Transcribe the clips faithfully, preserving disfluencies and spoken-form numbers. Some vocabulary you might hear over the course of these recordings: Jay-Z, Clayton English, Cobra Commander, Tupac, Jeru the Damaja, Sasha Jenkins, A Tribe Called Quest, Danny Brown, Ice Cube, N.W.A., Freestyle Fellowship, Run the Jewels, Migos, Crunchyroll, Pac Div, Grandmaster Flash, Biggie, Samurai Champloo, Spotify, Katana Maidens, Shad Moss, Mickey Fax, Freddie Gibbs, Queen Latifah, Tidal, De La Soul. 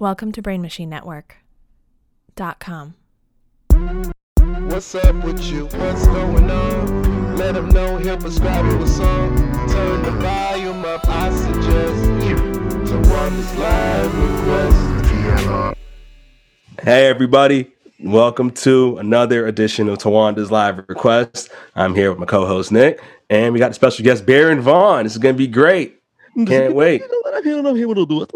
Welcome to Brain Machine Network dot com. What's up with you? What's going on? Let them know, he'll prescribe you a song. Turn the volume up, I suggest you to one live request. Hey everybody, welcome to another edition of Tawanda's Live Request. I'm here with my co-host Nick, and we got a special guest, Baron Vaughn. This is going to be great. Can't wait. We'll talk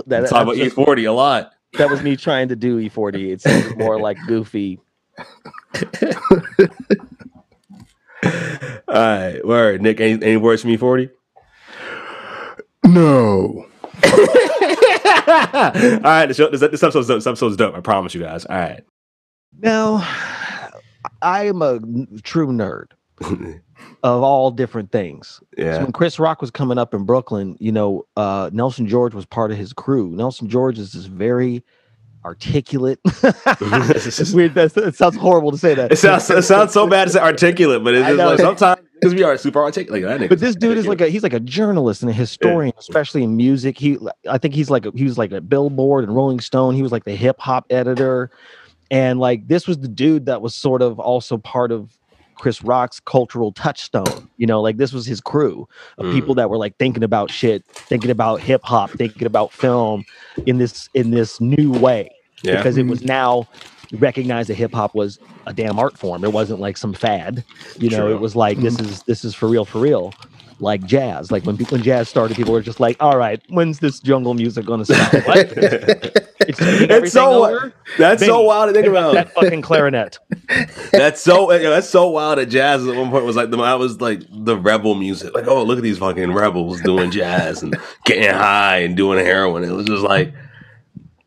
about E forty a lot. That was me trying to do E forty. It sounds more like goofy. All right, word. Nick, any, any words from E forty? No. All right, this, this, this episode's dope. This episode's dope. I promise you guys. All right. Now, I am a true nerd of all different things. Yeah. So when Chris Rock was coming up in Brooklyn, you know, uh, Nelson George was part of his crew. Nelson George is this very articulate. It's weird. That's, it sounds horrible to say that. It sounds it sounds so bad to say articulate, but it's just like sometimes because we are super articulate. Like, that but this dude articulate. is like a he's like a journalist and a historian, yeah. especially in music. He I think he's like a, he was like a Billboard and Rolling Stone. He was like the hip hop editor. And like this was the dude that was sort of also part of Chris Rock's cultural touchstone, you know, like this was his crew of mm. people that were like thinking about shit, thinking about hip hop, thinking about film in this in this new way, yeah. because it was now recognized that hip hop was a damn art form. It wasn't like some fad, you know. True. It was like this is this is for real, for real. Like jazz, like when people when jazz started, people were just like, "All right, when's this jungle music gonna stop?" What? It's, it's so over? That's Bing. So wild to think about that fucking clarinet. That's so you know, that's so wild that jazz at one point was like the I was like the rebel music. Like, oh, look at these fucking rebels doing jazz and getting high and doing heroin. It was just like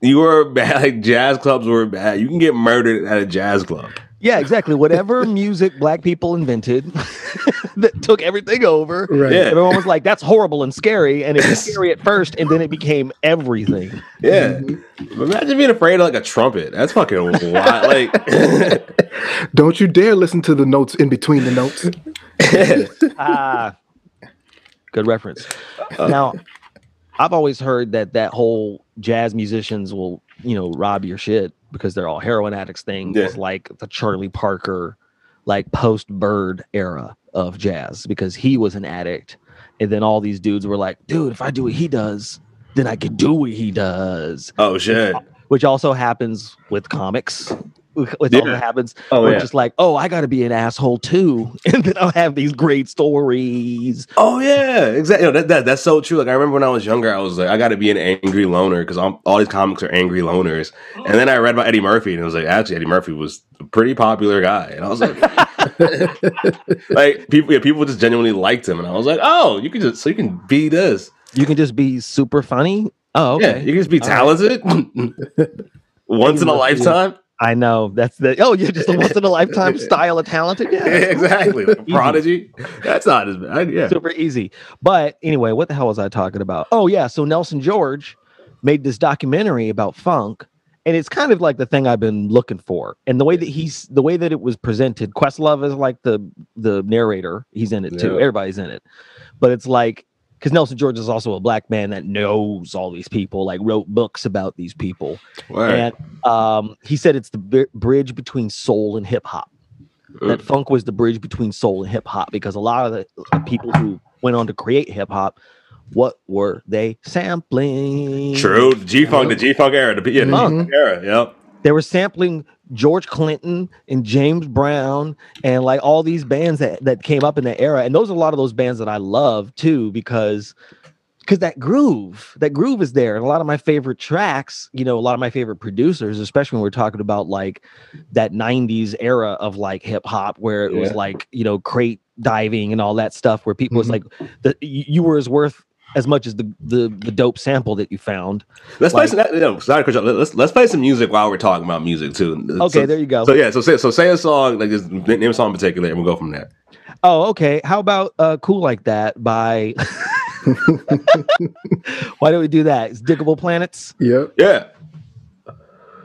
you were bad. Like jazz clubs were bad. You can get murdered at a jazz club. Yeah, exactly. Whatever music black people invented that took everything over. Right. Yeah. Everyone was like, that's horrible and scary. And it was scary at first, and then it became everything. Yeah. Mm-hmm. Imagine being afraid of like a trumpet. That's fucking wild. Like, don't you dare listen to the notes in between the notes. Ah, uh, good reference. Uh, now, I've always heard that that whole jazz musicians will, you know, rob your shit because they're all heroin addicts thing yeah. is like the Charlie Parker, like post Bird era of jazz, because he was an addict. And then all these dudes were like, dude, if I do what he does, then I can do what he does. Oh, shit. Which, which also happens with comics. With yeah. all that happens. Oh, we're yeah. just like, oh, I got to be an asshole too. And then I'll have these great stories. Oh, yeah, exactly. You know, that, that, that's so true. Like, I remember when I was younger, I was like, I got to be an angry loner because all these comics are angry loners. And then I read about Eddie Murphy and I was like, actually, Eddie Murphy was a pretty popular guy. And I was like, like people, yeah, people just genuinely liked him. And I was like, oh, you can just, so you can be this. You can just be super funny. Oh, okay. Yeah, you can just be talented right. once Eddie in a Murphy. Lifetime. I know that's the oh yeah, just a once in a lifetime style of talented, yeah, exactly. Prodigy, that's not as bad, yeah, super easy. But anyway, what the hell was I talking about? Oh yeah, so Nelson George made this documentary about funk, and it's kind of like the thing I've been looking for. And the way that he's the way that it was presented, Questlove is like the the narrator. He's in it too. Yeah. Everybody's in it, but it's like. Because Nelson George is also a black man that knows all these people, like wrote books about these people. Right. And um, he said it's the b- bridge between soul and hip hop. That funk was the bridge between soul and hip hop, because a lot of the people who went on to create hip hop, what were they sampling? True. G-Funk, the G-Funk era. The, yeah, the G-Funk era, yep. They were sampling George Clinton and James Brown and like all these bands that, that came up in that era. And those are a lot of those bands that I love too, because because that groove, that groove is there. And a lot of my favorite tracks, you know, a lot of my favorite producers, especially when we're talking about like that nineties era of like hip hop where it yeah. was like, you know, crate diving and all that stuff where people mm-hmm. was like, the, you were as worth as much as the, the, the dope sample that you found. Let's like, play some. That, you know, sorry, Chris, let's let's play some music while we're talking about music too. Okay, so, there you go. So yeah, so say so say a song like this, name a song in particular, and we'll go from there. Oh, okay. How about uh, "Cool Like That" by? Why do we do that? It's Diggable Planets. Yep. Yeah.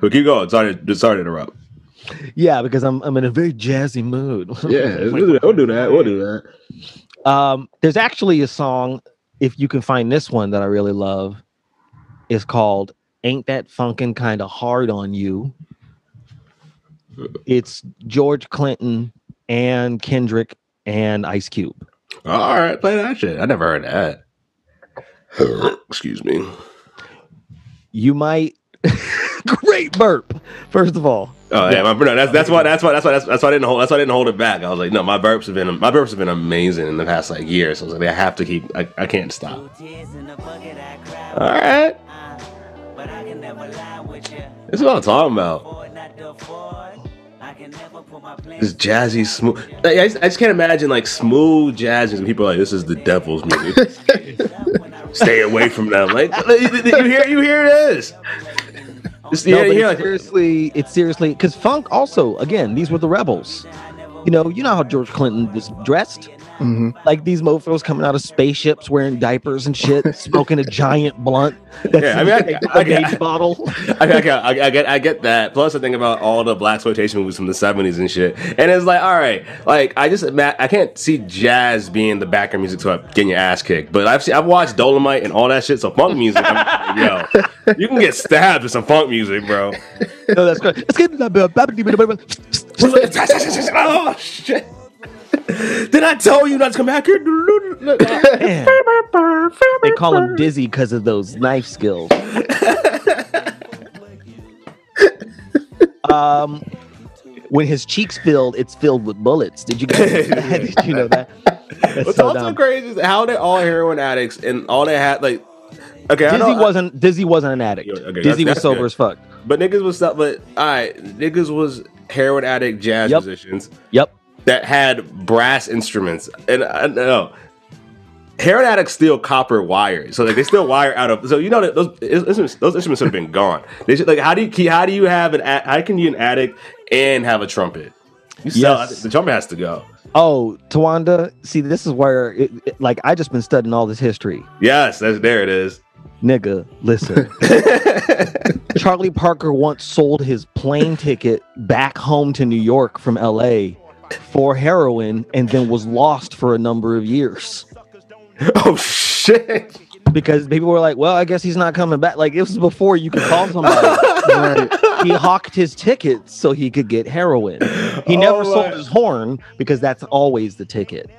But keep going. Sorry, sorry to interrupt. Yeah, because I'm I'm in a very jazzy mood. Yeah, we'll, we'll do that. We'll do that. Um, there's actually a song. If you can find this one that I really love, is called Ain't That Funkin' Kinda Hard on You. It's George Clinton and Kendrick and Ice Cube. All right, play that shit. I never heard that. Excuse me. You might. Great burp. First of all. Oh yeah, yeah my no, that's that's why that's why that's why that's, that's why I didn't hold that's why I didn't hold it back. I was like, no, my burps have been my burps have been amazing in the past like year. So I was like, I have to keep. I, I can't stop. All right. This is what I'm talking about. This jazzy smooth. Like, I, just, I just can't imagine like smooth jazz and people are like, this is the devil's music. Stay away from them. Like you hear you hear this. It's, no, yeah, yeah. It's seriously, it's seriously because funk also, again, these were the rebels. You know, you know how George Clinton was dressed? Mm-hmm. Like these mofos coming out of spaceships wearing diapers and shit, smoking a giant blunt. That's yeah, I mean, like I, I, a baby I, bottle. I, I, I, I get I get that. Plus, I think about all the blaxploitation movies from the seventies and shit. And it's like, all right, like I just I can't see jazz being the background music to getting your ass kicked. But I've seen, I've watched Dolomite and all that shit. So funk music, I'm like, yo, you can get stabbed with some funk music, bro. No, that's good. Let's get oh shit. Did I tell you not to come back here? They call him Dizzy because of those knife skills. um, when his cheeks filled, it's filled with bullets. Did you guys? Did you know that? That's What's so also dumb. Crazy is how they're all heroin addicts and all they had like. Okay, Dizzy I know, wasn't I, Dizzy wasn't an addict. Okay, Dizzy was sober good. as fuck. But niggas was stuff. But all right, niggas was heroin addict jazz yep. musicians. Yep. That had brass instruments, and I don't know. Heroin addicts steal copper wire, so like they still wire out of. So you know that those instruments, those instruments have been gone. They should, like how do you how do you have an how can you an addict and have a trumpet? You sell, yes. The trumpet has to go. Oh, Tawanda, see this is where it, it, like I just been studying all this history. Yes, that's there it is. Nigga, listen. Charlie Parker once sold his plane ticket back home to New York from L A for heroin and then was lost for a number of years. Oh shit. Because people were like, well, I guess he's not coming back. Like it was before you could call somebody. Right. He hawked his tickets so he could get heroin. He oh, never right. sold his horn because that's always the ticket.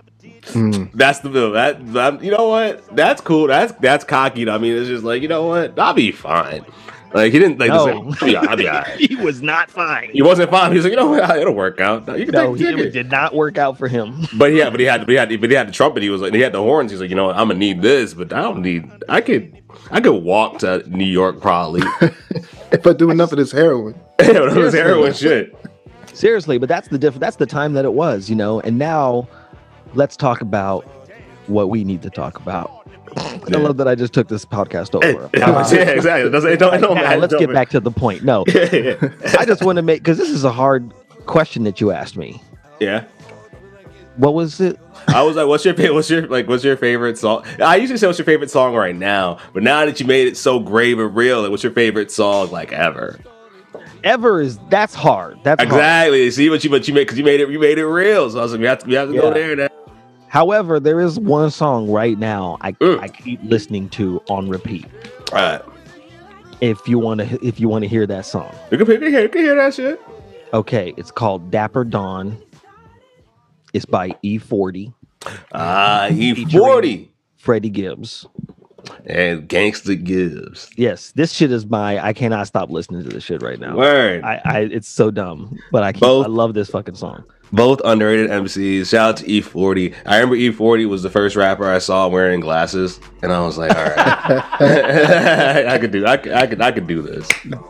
Mm. That's the bill. That, that you know what? That's cool. That's that's cocky. I mean, it's just like, you know what? I'll be fine. Like he didn't like. No. This, like yeah, I'll be all right. He was not fine. He wasn't fine. He was like, you know what? It'll work out. No, you can no take he, it did not work out for him. But yeah, but he had, but he had, but he had the trumpet. He was like, he had the horns. He's like, you know what? I'm gonna need this, but I don't need. I could, I could walk to New York probably if I do enough of this heroin. Enough of this heroin shit. Seriously, but that's the diff- That's the time that it was, you know. And now, let's talk about what we need to talk about. I yeah. love that I just took this podcast over. Uh, yeah, exactly. It it don't, it don't matter. Let's get back to the point. No, yeah, yeah. I just want to make because this is a hard question that you asked me. Yeah. What was it? I was like, "What's your what's your like what's your favorite song?" I usually say, "What's your favorite song right now?" But now that you made it so grave and real, like, what's your favorite song like ever? Ever is that's hard. That's exactly. Hard. See what you but you made because you made it you made it real. So I was like, we have to, we have to yeah. go there now. However, there is one song right now I, I keep listening to on repeat. All right. If you want to, if you want to hear that song, you can, you can, hear, you can hear that shit. Okay, it's called Dapper Dawn. It's by E forty. Ah, uh, E forty. Freddie Gibbs. And Gangsta Gibbs. Yes, this shit is my. I cannot stop listening to this shit right now. Word. I, I it's so dumb, but I keep, I love this fucking song. Both underrated M Cs. Shout out to E forty. I remember E forty was the first rapper I saw wearing glasses, and I was like, "All right, I could do, I could, I could, I could do this."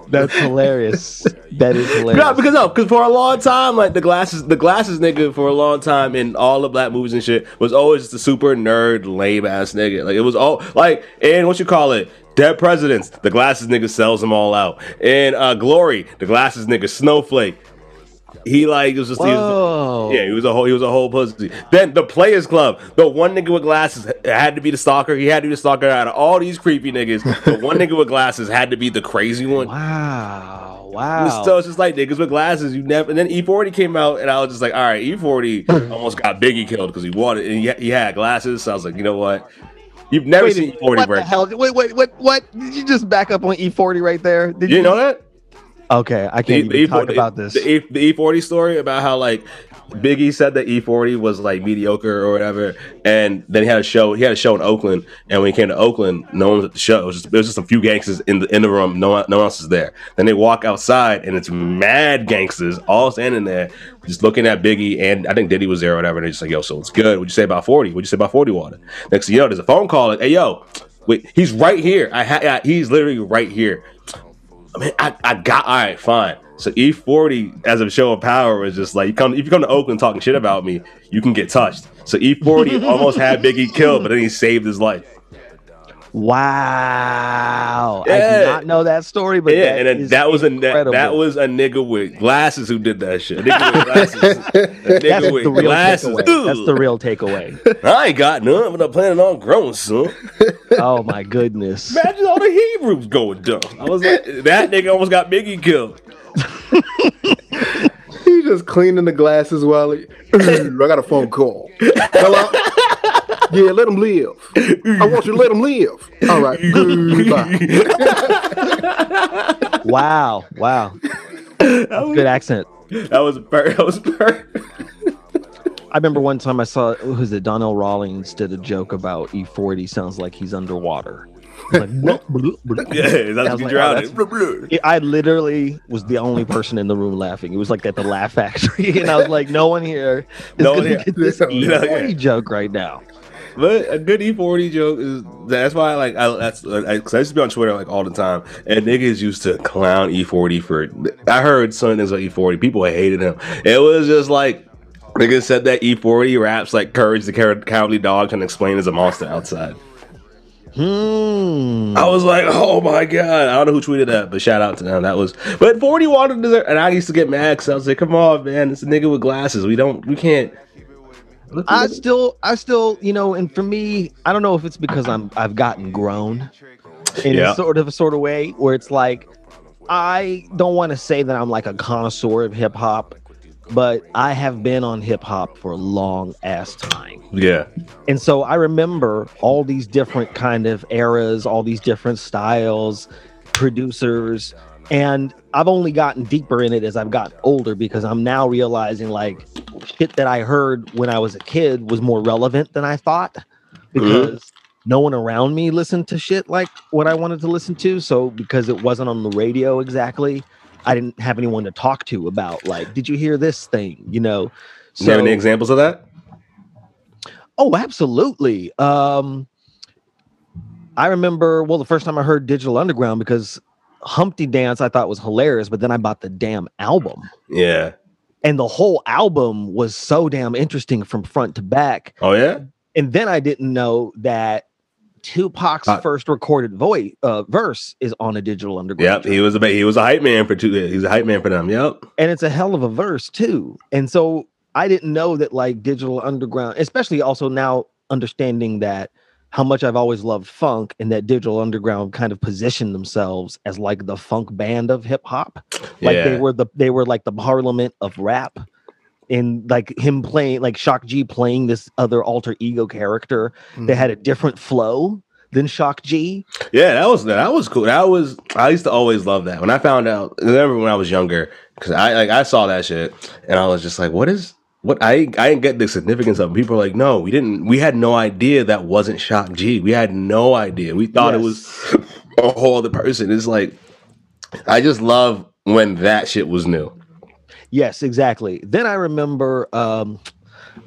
That's hilarious. That is hilarious. No, because no, because for a long time, like the glasses, the glasses nigga for a long time in all the black movies and shit was always just a super nerd, lame ass nigga. Like it was all like, and what you call it. Dead Presidents, the glasses nigga sells them all out. And uh, Glory, the glasses nigga Snowflake. He like it was just he was, yeah he was a whole he was a whole pussy. Then the Players Club, the one nigga with glasses had to be the stalker. He had to be the stalker out of all these creepy niggas. The one nigga with glasses had to be the crazy one. Wow, wow. So it's just like niggas with glasses. You never. And then E forty came out, and I was just like, all right, E forty almost got Biggie killed because he wanted and he, he had glasses. So I was like, you know what? You've never wait, seen E forty break. What the hell? Wait, wait, what? What? Did you just back up on E forty right there? Did you, you know that? Okay, I can't the, even the talk about this. The, e, the E forty story about how like Biggie said that E forty was like mediocre or whatever, and then he had a show. He had a show in Oakland, and when he came to Oakland, no one was at the show. It was just, there was just a few gangsters in the in the room. No one, no one else is there. Then they walk outside, and it's mad gangsters all standing there, just looking at Biggie. And I think Diddy was there or whatever. And they're just like, "Yo, so it's good. What'd you say about forty? What'd you say about forty water?" Next thing you know, there's a phone call. Like, "Hey, yo, wait, he's right here. I, ha- I he's literally right here." I mean, I, I got all right, fine. So E forty as a show of power was just like, you come if you come to Oakland talking shit about me, you can get touched. So E forty almost had Biggie killed, but then he saved his life. Wow, yeah. I did not know that story, but yeah, that and then that was incredible. a that was a nigga with glasses who did that shit. A nigga with glasses. A nigga That's with the real glasses. Takeaway. That's the real takeaway. I ain't got none, but I'm planning on growing soon. Oh my goodness! Imagine all the Hebrews going dumb. I was like, that nigga almost got Biggie killed. He just cleaning the glasses while he. I got a phone call. Hello. Yeah, let them live. I want you to let them live. All right. Goodbye. Wow. Wow. That was, good accent. That was perfect. That was perfect. I remember one time I saw, who's it? Donnell Rawlings did a joke about E forty sounds like he's underwater. I was like, yeah, that's I, was like, oh, that's... I literally was the only person in the room laughing. It was like at the Laugh Factory. And I was like, no one here is no going to get this E forty joke right now. But a good E forty joke is that's why I like I that's I, cause I used to be on Twitter like all the time, and niggas used to clown E forty for. I heard some things about E forty. People hated him. It was just like niggas said that E forty raps like Courage the Cowardly Dog can explain as a monster outside. Hmm. I was like, oh my god! I don't know who tweeted that, but shout out to them. That was. But forty water dessert, and I used to get mad because I was like, come on, man, it's a nigga with glasses. We don't, we can't. I still, I still, you know, and for me, I don't know if it's because I'm, I've gotten grown in yeah. a sort of a sort of way where it's like, I don't want to say that I'm like a connoisseur of hip hop, but I have been on hip hop for a long ass time. Yeah. And so I remember all these different kind of eras, all these different styles, producers, and I've only gotten deeper in it as I've gotten older because I'm now realizing like shit that I heard when I was a kid was more relevant than I thought because mm-hmm. no one around me listened to shit like what I wanted to listen to. So because it wasn't on the radio exactly, I didn't have anyone to talk to about like, did you hear this thing? You know, so, you have any examples of that? Oh, absolutely. Um, I remember, well, the first time I heard Digital Underground because Humpty Dance I thought was hilarious, but then I bought the damn album. Yeah. And the whole album was so damn interesting from front to back. Oh, yeah? And then I didn't know that Tupac's uh, first recorded voice uh, verse is on a Digital Underground. Yep, track. he was a he was a hype man for two. He's a hype man for them. Yep. And it's a hell of a verse too. And so I didn't know that like Digital Underground, especially also now understanding that how much I've always loved funk and that Digital Underground kind of positioned themselves as like the funk band of hip hop. Like yeah. they were the, they were like the parliament of rap, and like him playing, like Shock G playing this other alter ego character mm. that had a different flow than Shock G. Yeah. That was, that was cool. That was, I used to always love that when I found out, I remember when I was younger, cause I like, I saw that shit and I was just like, what is, What I I didn't get the significance of it. People are like, no, we didn't. We had no idea that wasn't Shock G. We had no idea. We thought yes. it was a whole other person. It's like, I just love when that shit was new. Yes, exactly. Then I remember, um,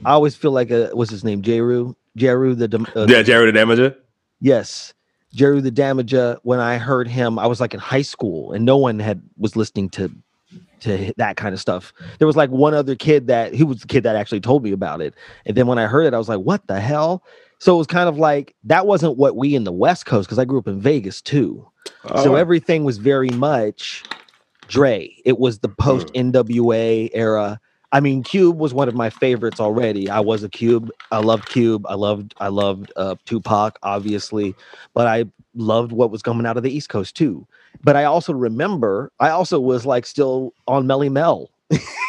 I always feel like a what's his name, Jeru, Jeru the uh, yeah, Jeru the Damaja. Yes, Jeru the Damaja. When I heard him, I was like in high school, and no one had was listening to. to that kind of stuff. There was like one other kid that he was the kid that actually told me about it. And then when I heard it, I was like, what the hell? So it was kind of like, that wasn't what we in the West Coast, because I grew up in Vegas too. Oh. So everything was very much Dre. It was the post N W A era. I mean, Cube was one of my favorites already. I was a Cube. I loved Cube. I loved, I loved uh, Tupac, obviously, but I loved what was coming out of the East Coast too. But I also remember, I also was like still on Melly Mel.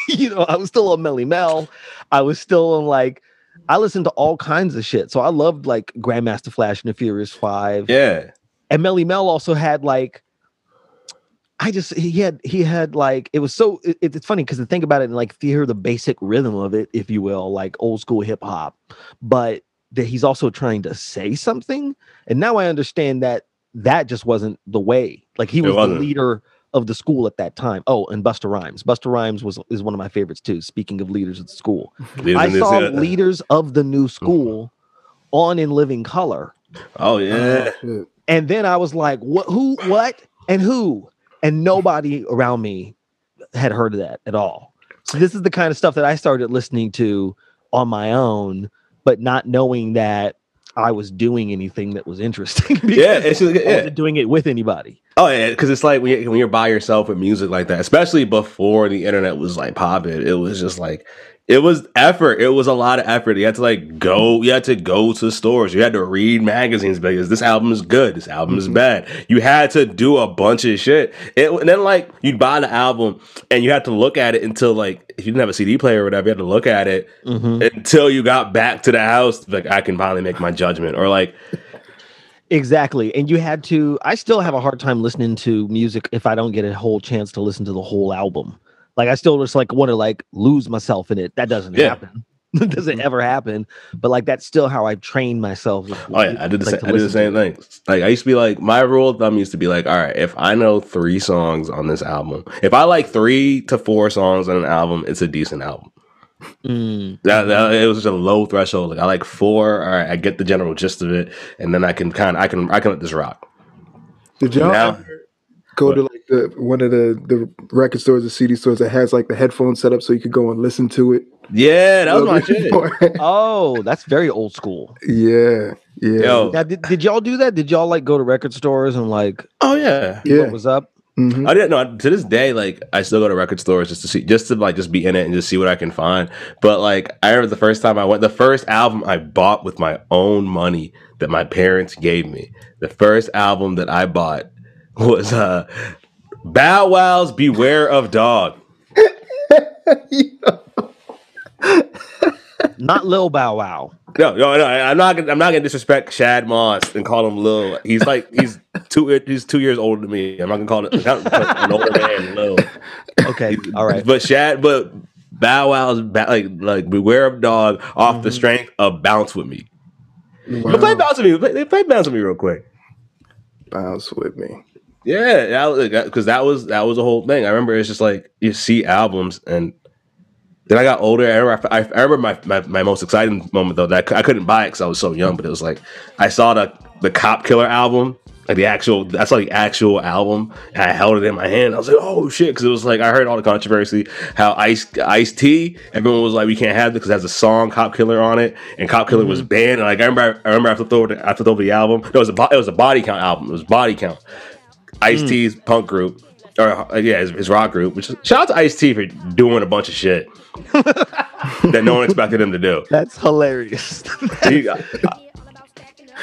You know, I was still on Melly Mel. I was still on like I listened to all kinds of shit. So I loved like Grandmaster Flash and the Furious Five. Yeah. And Melly Mel also had like, I just, he had, he had like, it was so, it, it's funny because to think about it and like hear the basic rhythm of it, if you will, like old school hip hop, but that he's also trying to say something. And now I understand that that just wasn't the way. Like he was the leader of the school at that time. Oh, and Busta Rhymes. Busta Rhymes was is one of my favorites too. Speaking of leaders of the school. I saw Leaders of the New School on In Living Color. Oh yeah. Uh, and then I was like, what, who, what, and who? And nobody around me had heard of that at all. So this is the kind of stuff that I started listening to on my own, but not knowing that I was doing anything that was interesting. Yeah, it's just, yeah. I wasn't doing it with anybody. Oh, yeah, because it's like when, you, when you're by yourself with music like that, especially before the internet was like popping, it was just like, it was effort. It was a lot of effort. You had to like go, you had to go to stores. You had to read magazines because this album is good. This album is bad. You had to do a bunch of shit. It, and then like you'd buy the album and you had to look at it until like, if you didn't have a C D player or whatever, you had to look at it mm-hmm. until you got back to the house. Like I can finally make my judgment or like. Exactly. And you had to, I still have a hard time listening to music if I don't get a whole chance to listen to the whole album. Like I still just like want to like lose myself in it. That doesn't yeah. happen. It doesn't ever happen. But like that's still how I've trained myself. Like, oh yeah, I did the like, same, I did the same thing. Like I used to be like my rule of thumb used to be like, all right, if I know three songs on this album, if I like three to four songs on an album, it's a decent album. Mm. That, that, it was just a low threshold. Like I like four. All right, I get the general gist of it, and then I can kind of I can I can let this rock. Did y'all now, ever go what? to like the, one of the, the record stores or C D stores that has like the headphone set up so you could go and listen to it? Yeah, that was my shit. Oh, that's very old school. Yeah, yeah. Yo. Now, did, did y'all do that? Did y'all like go to record stores and like? Oh yeah, yeah. What was up? Mm-hmm. I didn't know. To this day, like I still go to record stores just to see, just to like just be in it and just see what I can find. But like I remember the first time I went, the first album I bought with my own money that my parents gave me. The first album that I bought was uh, Bow Wow's Beware of Dog. Not Lil Bow Wow. No, no, no. I'm not. I'm not gonna disrespect Shad Moss and call him Lil. He's like he's two. He's two years older than me. I'm not gonna call it an older man Lil. Okay, all right. But Shad, but Bow Wow's like like Beware of Dog off mm-hmm. the strength of Bounce With Me. Wow. Play Bounce With Me. Play, play Bounce With Me real quick. Bounce With Me. Yeah, because that, that was that was the whole thing. I remember it's just like you see albums, and then I got older. I remember, I, I remember my, my, my most exciting moment though that I, I couldn't buy it because I was so young. But it was like I saw the the Cop Killer album, like the actual. I saw the actual album, and I held it in my hand. I was like, oh shit, because it was like I heard all the controversy how Ice Ice T. Everyone was like, we can't have it because it has a song Cop Killer on it, and Cop Killer mm-hmm. was banned. And like I remember, I remember I flipped over the, I flipped over the album. It was a it was a Body Count album. It was Body Count. Ice mm. T's punk group, or uh, yeah, his, his rock group. Which is, shout out to Ice T for doing a bunch of shit that no one expected him to do. That's hilarious. He, uh,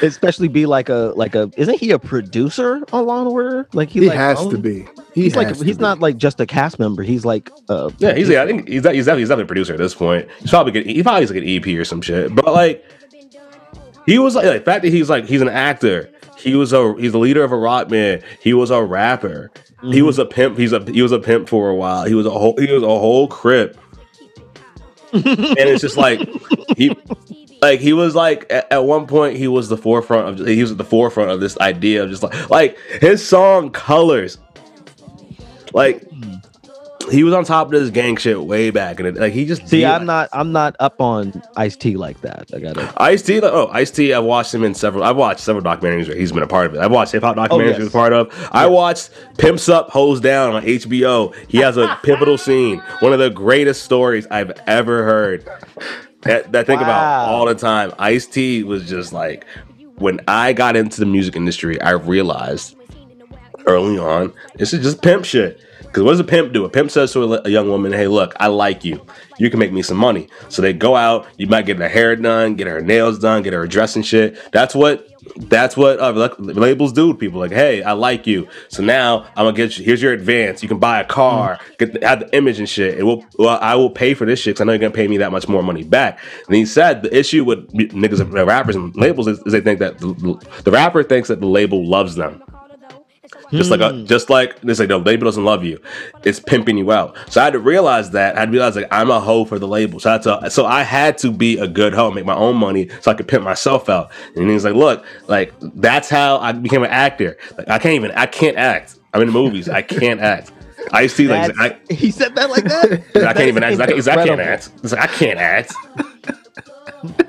especially be like a like a. Isn't he a producer on Law and Order? Like he, he like, has owned, to be. He he's like he's be. not like just a cast member. He's like uh, yeah. He's yeah, I think he's he's definitely, he's definitely a producer at this point. He's probably getting, he probably is like an E P or some shit. But like he was like, like the fact that he's like he's an actor. He was a he's the leader of a rock band. He was a rapper. Mm-hmm. He was a pimp. He's a he was a pimp for a while. He was a whole he was a whole crip. And it's just like he like he was like at, at one point he was the forefront of he was at the forefront of this idea of just like like his song Colors. Like he was on top of this gang shit way back in it. Like he just see, I'm like, not, I'm not up on Ice-T like that. I got it. Ice-T, like, oh, Ice-T. I've watched him in several. I've watched several documentaries where he's been a part of it. I've watched hip hop documentaries oh, yes. he was a part of. Yes. I watched "Pimps Up, Hoes Down" on H B O. He has a pivotal scene, one of the greatest stories I've ever heard. That, that I think wow. about all the time. Ice-T was just like, when I got into the music industry, I realized early on this is just pimp shit. Because what does a pimp do? A pimp says to a, a young woman, hey, look, I like you. You can make me some money. So they go out. You might get her hair done, get her nails done, get her dress and shit. That's what that's what uh, labels do to people. Like, hey, I like you. So now I'm going to get you. Here's your advance. You can buy a car, get the, have the image and shit. It will, well, I will pay for this shit because I know you're going to pay me that much more money back. And he said the issue with niggas and rappers and labels is, is they think that the, the rapper thinks that the label loves them. Just like a, just like this, like the label doesn't love you, it's pimping you out. So I had to realize that. I had to realize like I'm a hoe for the label. So I had to, so I had to be a good hoe, make my own money, so I could pimp myself out. And he's like, look, like that's how I became an actor. Like I can't even, I can't act. I'm in movies, I can't act. I used to like, I, he said that like that. I can't even act. I can't, I can't act. It's like I can't act.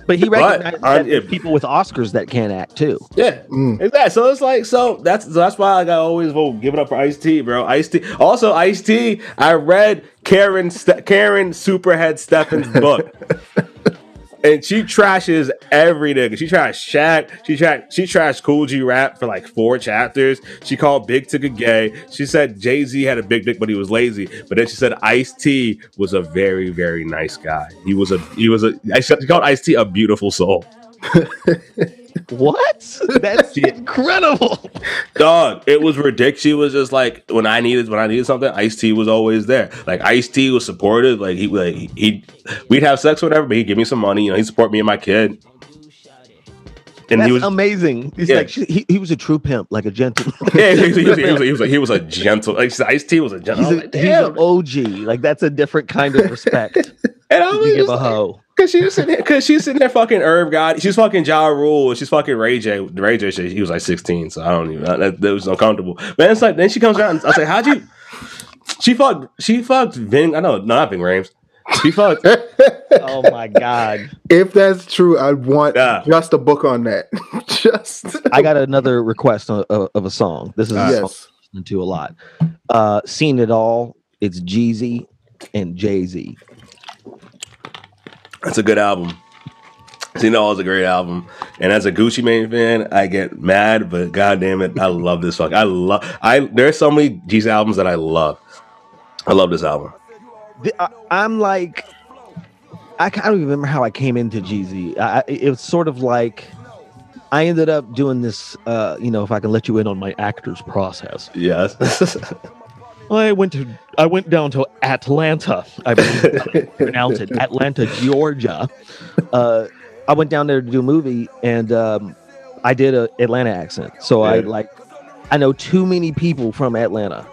But he recognized but, that people with Oscars that can't act too. Yeah, mm. exactly. So it's like, so that's so that's why like, I always will give it up for Ice-T, bro. Ice-T. Also, Ice-T. I read Karen Ste- Karen Superhead Steffen's book, and she trashes every nigga. She trashed Shaq. She trashed she trashed Cool G Rap for like four chapters. She called Big Tigga gay. She said Jay-Z had a big dick, but he was lazy. But then she said Ice-T was a very, very nice guy. He was a he was a she called Ice-T a beautiful soul. What? That's she, incredible. Dog, it was ridiculous. She was just like when I needed when I needed something, Ice-T was always there. Like Ice-T was supportive. Like he like he we'd have sex or whatever, but he'd give me some money, you know, he'd support me and my kid. And That's he was amazing. He's yeah. like she, he, he was a true pimp, like a gentleman. Yeah, he was, he, was, he, was, he, was, he was a gentle. Like Ice-T was a gentleman. He's, a, like, he's an O G. Like that's a different kind of respect. And I was you give a like, hoe. Cause she was sitting there, cause she was sitting there fucking Irv God. She's fucking Ja Rule. She's fucking Ray J. Ray J. She, he was like sixteen, so I don't even. That, that was uncomfortable. But it's like then she comes around. And I was like, how'd you? She fucked. She fucked Ving. I know, not Ving Rhames. She fucked. Oh my god! If that's true, I want nah. just a book on that. Just. I got another request of, of a song. This is uh, a yes. song I'm listening to a lot. Uh, Seen It All. It's Jeezy and Jay-Z. That's a good album. Seen It All is a great album. And as a Gucci Mane fan, I get mad, but goddamn it, I love this song. I love I there's so many Jeezy albums that I love. I love this album. I, I'm like I can't remember how I came into Jeezy. I it was sort of like I ended up doing this uh, you know, if I can let you in on my actor's process. Yes. I went to I went down to Atlanta. I pronounced it Atlanta, Georgia. Uh, I went down there to do a movie, and um, I did an Atlanta accent. So I like I know too many people from Atlanta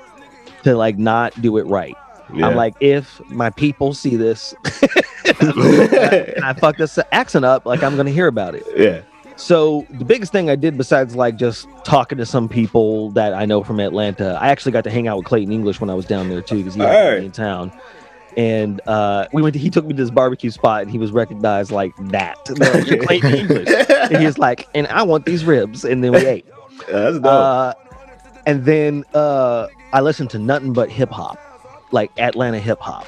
to like not do it right. Yeah. I'm like, if my people see this, and I fuck this accent up, like I'm gonna hear about it. Yeah. So the biggest thing I did besides like just talking to some people that I know from Atlanta, I actually got to hang out with Clayton English when I was down there too because he was right. in town. And uh, we went to, he took me to this barbecue spot and he was recognized like that. Like, Clayton English. And he was like, and I want these ribs. And then we ate. Yeah, that's dope. Uh, and then uh, I listened to nothing but hip hop, like Atlanta hip hop.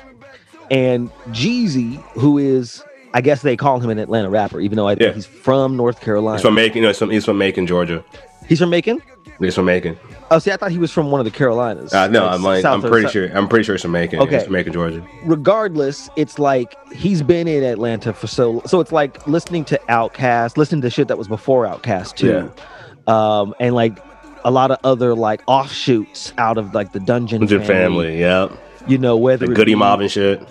And Jeezy, who is... I guess they call him an Atlanta rapper, even though I think yeah. he's from North Carolina. He's from Macon, no, he's from, he's from Macon, Georgia. He's from Macon? He's from Macon. Oh, see, I thought he was from one of the Carolinas. Uh, no, like I'm like, South I'm pretty South. sure, I'm pretty sure it's from Macon. Okay. It's from Macon, Georgia. Regardless, it's like he's been in Atlanta for so, so it's like listening to OutKast, listening to shit that was before OutKast too, yeah. um, and like a lot of other like offshoots out of like the Dungeon, Dungeon Family. Family, yeah. You know, whether the Goody Mob and shit.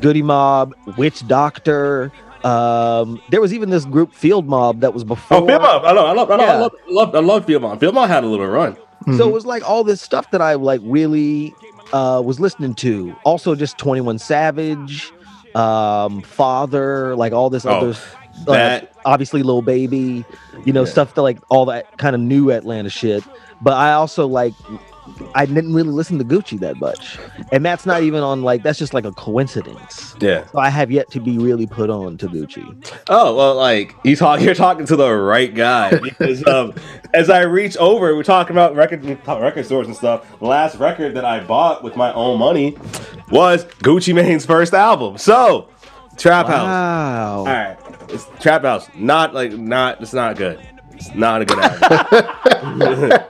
Goody Mob, Witch Doctor. Um, there was even this group Field Mob that was before. Oh, Field Mob! I love, I love, I love, yeah. I love, I love, I love Field Mob. Field Mob had a little run. Mm-hmm. So it was like all this stuff that I like really uh, was listening to. Also, just twenty-one Savage, um, Father, like all this oh, other. That. Uh, obviously, Lil Baby, you know, yeah. stuff that like all that kind of new Atlanta shit. But I also like. I didn't really listen to Gucci that much. And that's not even on like, that's just like a coincidence. Yeah. So I have yet to be really put on to Gucci. Oh, well, like you talk, you're talking to the right guy. Because um, as I reach over, we're talking about record record stores and stuff. The last record that I bought with my own money was Gucci Mane's first album. So Trap House. Wow. All right. It's Trap House. Not like, not, it's not good. It's not a good album.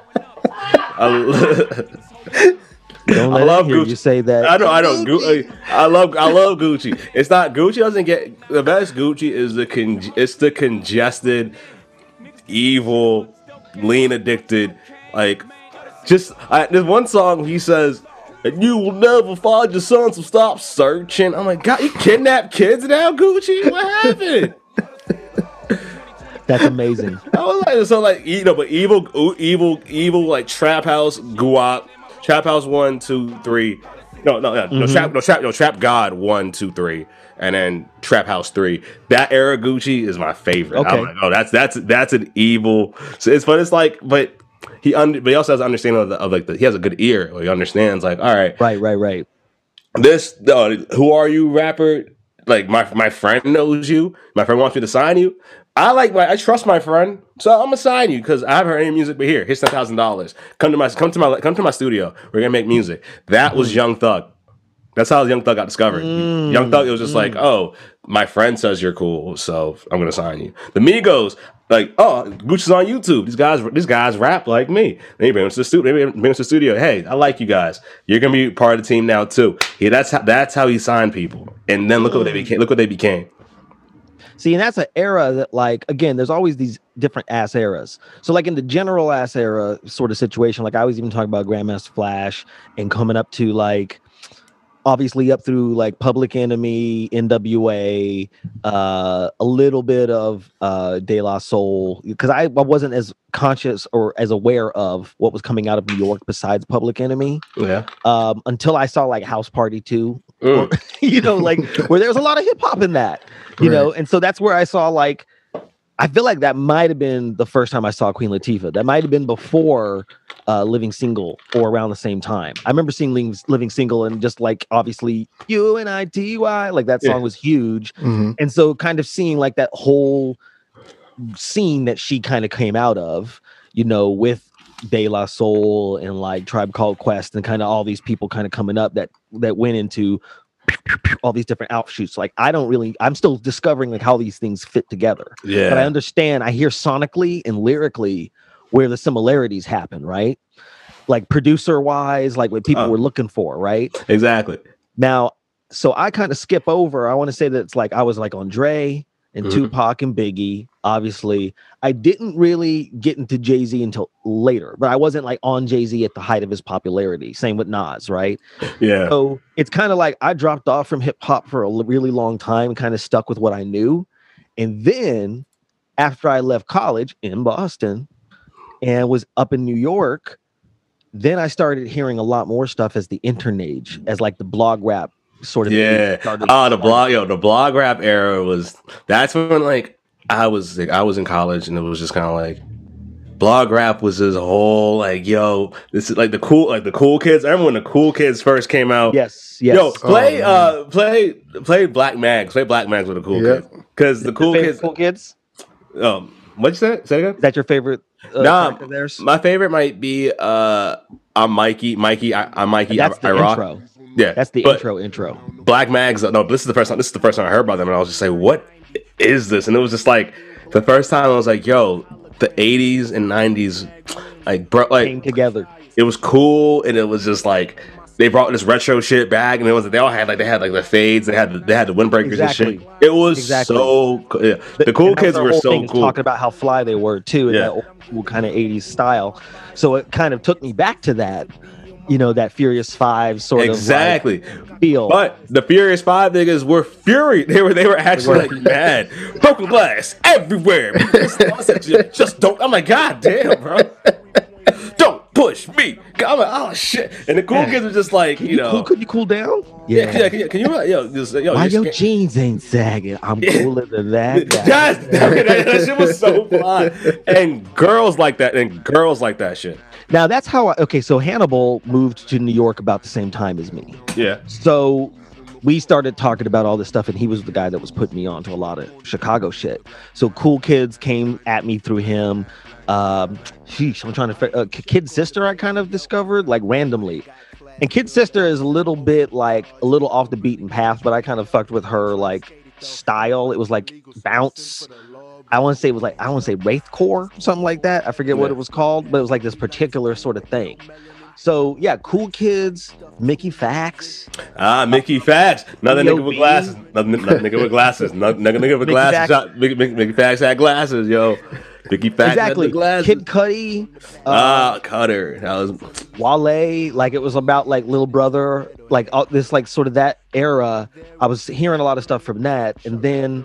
Don't don't let I love Gucci. You say that. I know. I don't. Gucci. I love. I love Gucci. It's not Gucci. Doesn't get the best. Gucci is the con. It's the congested, evil, lean addicted. Like, just I, there's one song he says, "And you will never find your son, so stop searching." I'm like, God, you kidnap kids now, Gucci? What happened? That's amazing. I was like, so like, you know, but evil, evil, evil, like Trap House, Guap, Trap House one, two, three. No, no, no, mm-hmm. no, Trap, no, Trap, no, Trap God one, two, three, and then Trap House three. That era Gucci is my favorite. Okay. I'm like, oh, that's that's that's an evil. So it's fun. It's like, but he, under, but he also has an understanding of, the, of like the, he has a good ear. He understands like, all right, right, right, right. This, uh, who are you, rapper? Like my my friend knows you. My friend wants me to sign you. I like my, I trust my friend, so I'm gonna sign you because I haven't heard any music. But here, here's ten thousand dollars. Come to my, come to my, come to my studio. We're gonna make music. That was Young Thug. That's how Young Thug got discovered. Mm. Young Thug, it was just mm. like, oh, my friend says you're cool, so I'm gonna sign you. The Migos, like, oh, Gucci's on YouTube. These guys, these guys rap like me. They bring us to the studio. They bring us to the studio. Hey, I like you guys. You're gonna be part of the team now too. Yeah, that's how that's how he signed people. And then look mm. what they became. Look what they became. See, and that's an era that, like, again, there's always these different ass eras. So, like, in the general ass era sort of situation, like, I was even talking about Grandmaster Flash and coming up to, like, obviously up through, like, Public Enemy, N W A, uh, a little bit of uh, De La Soul. Because I, I wasn't as conscious or as aware of what was coming out of New York besides Public Enemy. Yeah. Um, until I saw, like, House Party two. Or, you know, like where there was a lot of hip hop in that, you right. know, and so that's where I saw, like, I feel like that might have been the first time I saw Queen Latifah. That might have been before uh, Living Single or around the same time. I remember seeing Living Single and just like obviously you and I T Y like that song yeah. was huge, mm-hmm. and so kind of seeing like that whole scene that she kind of came out of, you know, with De La Soul and like Tribe Called Quest and kind of all these people kind of coming up that that went into all these different outshoots. Like I don't really, I'm still discovering like how these things fit together. Yeah. But I understand, I hear sonically and lyrically where the similarities happen, right? Like producer wise, like what people oh. were looking for, right? Exactly. Now, so I kind of skip over. I want to say that it's like I was like on Dre and mm-hmm. Tupac and Biggie. Obviously, I didn't really get into Jay-Z until later, but I wasn't like on Jay-Z at the height of his popularity. Same with Nas, right? Yeah. So it's kind of like I dropped off from hip hop for a really long time and kind of stuck with what I knew. And then after I left college in Boston and was up in New York, then I started hearing a lot more stuff as the internet, as like the blog rap sort of. Yeah. Oh, the blog, yo, the blog rap era was, that's when like, I was like, I was in college and it was just kind of like blog rap was this whole like, yo, this is like the cool, like the cool kids. I remember when the Cool Kids first came out. Yes, yes. Yo, play, oh, uh, play, play Black Mags, play Black Mags with the Cool yep. Kids because the Cool Kids, Cool Kids. Um, what'd you say? Say again? Is that your favorite? Uh, nah, of theirs? My favorite might be uh, I'm Mikey, Mikey, I, I'm Mikey. That's I, the I intro. Rock. Yeah, that's the intro. Intro. Black Mags. No, this is the first time. This is the first time I heard about them, and I was just like, what is this? And it was just like the first time I was like, yo, the eighties and nineties like bro, like came together. It was cool, and it was just like they brought this retro shit back, and it was they all had like they had like the fades, they had the, they had the windbreakers exactly. and shit. It was exactly. so cool. Yeah. The Cool Kids were so cool. Talking about how fly they were too, in yeah. that old cool kind of eighties style. So it kind of took me back to that. You know, that Furious Five sort exactly. of exactly like feel, but the Furious Five niggas were furious. They were they were actually like mad, broken glass everywhere. Just don't. I'm like, God damn, bro, don't push me. I'm like, oh shit. And the Cool Kids were just like, can you, you know, cool, could you cool down? Yeah, yeah. Can, can you, yo, just, yo, why your scared. Jeans ain't sagging? I'm cooler than that. Yes, that, that shit was so fly. And girls like that, and girls like that shit. Now, that's how I... Okay, so Hannibal moved to New York about the same time as me. Yeah. So we started talking about all this stuff, and he was the guy that was putting me on to a lot of Chicago shit. So Cool Kids came at me through him. Um, sheesh, I'm trying to... Uh, Kid Sister I kind of discovered, like, randomly. And Kid Sister is a little bit, like, a little off the beaten path, but I kind of fucked with her, like, style. It was, like, bounce... I want to say it was like, I want to say Wraithcore, something like that. I forget yeah. what it was called, but it was like this particular sort of thing. So yeah, Cool Kids, Mickey Fax. Ah, Mickey Fax. Another nigga with glasses. Another nigga with glasses. Another nigga with glasses. Mickey Fax had glasses, yo. Mickey Fax exactly. had glasses. Kid Cudi. Uh, ah, Cutter. That was Wale. Like it was about like Little Brother. Like all this, like sort of that era. I was hearing a lot of stuff from that, and then.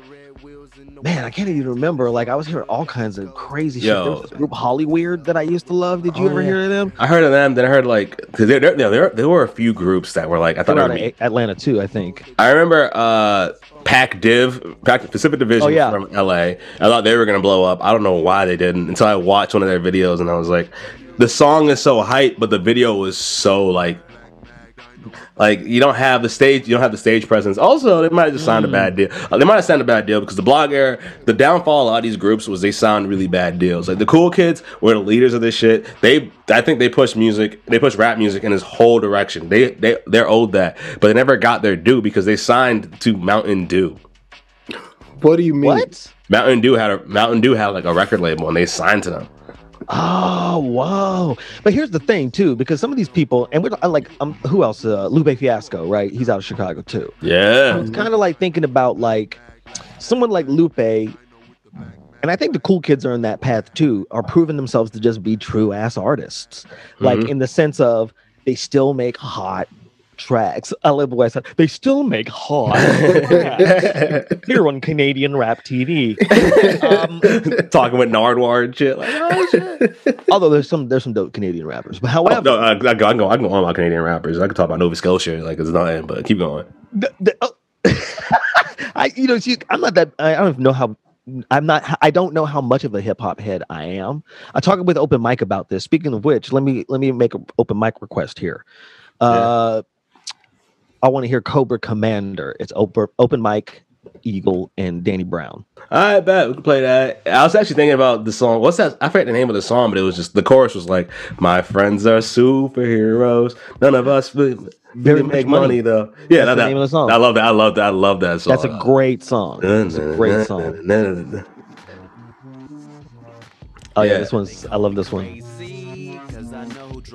Man, I can't even remember. Like, I was hearing all kinds of crazy Yo. shit. There was a group Holly Weird that I used to love. Did you oh, ever yeah. hear of them? I heard of them. Then I heard, like, because there, there, there, there were a few groups that were, like, I thought I remember. Atlanta, too, I think. I remember uh, Pac Div, Pac Pacific Division oh, yeah. from L A. I thought they were going to blow up. I don't know why they didn't until I watched one of their videos, and I was like, the song is so hype, but the video was so, like, Like you don't have the stage, you don't have the stage presence. Also, they might have just signed mm. a bad deal. Uh, they might have signed a bad deal because the blog era, the downfall of a lot of these groups was they signed really bad deals. Like the Cool Kids were the leaders of this shit. They, I think they pushed music, they pushed rap music in this whole direction. They, they, they're owed that, but they never got their due because they signed to Mountain Dew. What do you mean? What? Mountain Dew had a Mountain Dew had like a record label, and they signed to them. Oh wow! But here's the thing too, because some of these people, and we're like, um, who else? Uh, Lupe Fiasco, right? He's out of Chicago too. Yeah. I was kind of like thinking about like someone like Lupe, and I think the Cool Kids are in that path too. Are proving themselves to just be true ass artists, like mm-hmm. in the sense of they still make hot tracks. I live west. They still make hot. Here on Canadian Rap T V, um, talking with Nardwar and shit. Like, oh, shit. Although there's some there's some dope Canadian rappers. But however, oh, no, I, I, can go, I can go on about Canadian rappers. I can talk about Nova Scotia like it's nothing. But keep going. The, the, oh. I you know she, I'm not that I don't know how. I'm not. I don't know how much of a hip hop head I am. I talked with Open Mic about this. Speaking of which, let me let me make an Open Mic request here. Uh, yeah. I want to hear Cobra Commander. It's open, open mic, Eagle, and Danny Brown. I bet we can play that. I was actually thinking about the song. What's that? I forget the name of the song, but it was just the chorus was like, "My friends are superheroes. None of us really, really make money, money though." Yeah, that's that, the name of the song. I love that. I love that. I love that song. That's a great song. It's a great song. Oh yeah, yeah, this one's. I love this one.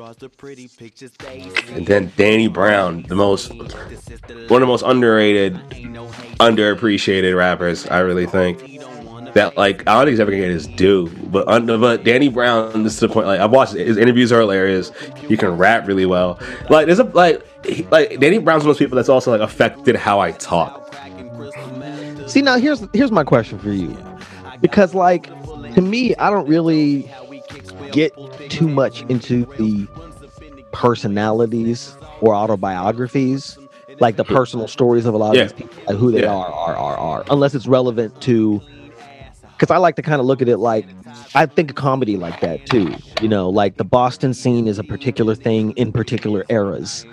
And then Danny Brown, the most one of the most underrated, underappreciated rappers, I really think. That like I don't think he's ever gonna get his due, but under, but Danny Brown, this is the point. Like I've watched his interviews are hilarious. He can rap really well. Like there's a like he, like Danny Brown's one of those people that's also like affected how I talk. See now here's here's my question for you, because like to me I don't really get too much into the personalities or autobiographies, like the personal stories of a lot of yeah. these people, like who they yeah. are, are, are, are, unless it's relevant to, because I like to kind of look at it like, I think of comedy like that too, you know, like the Boston scene is a particular thing in particular eras.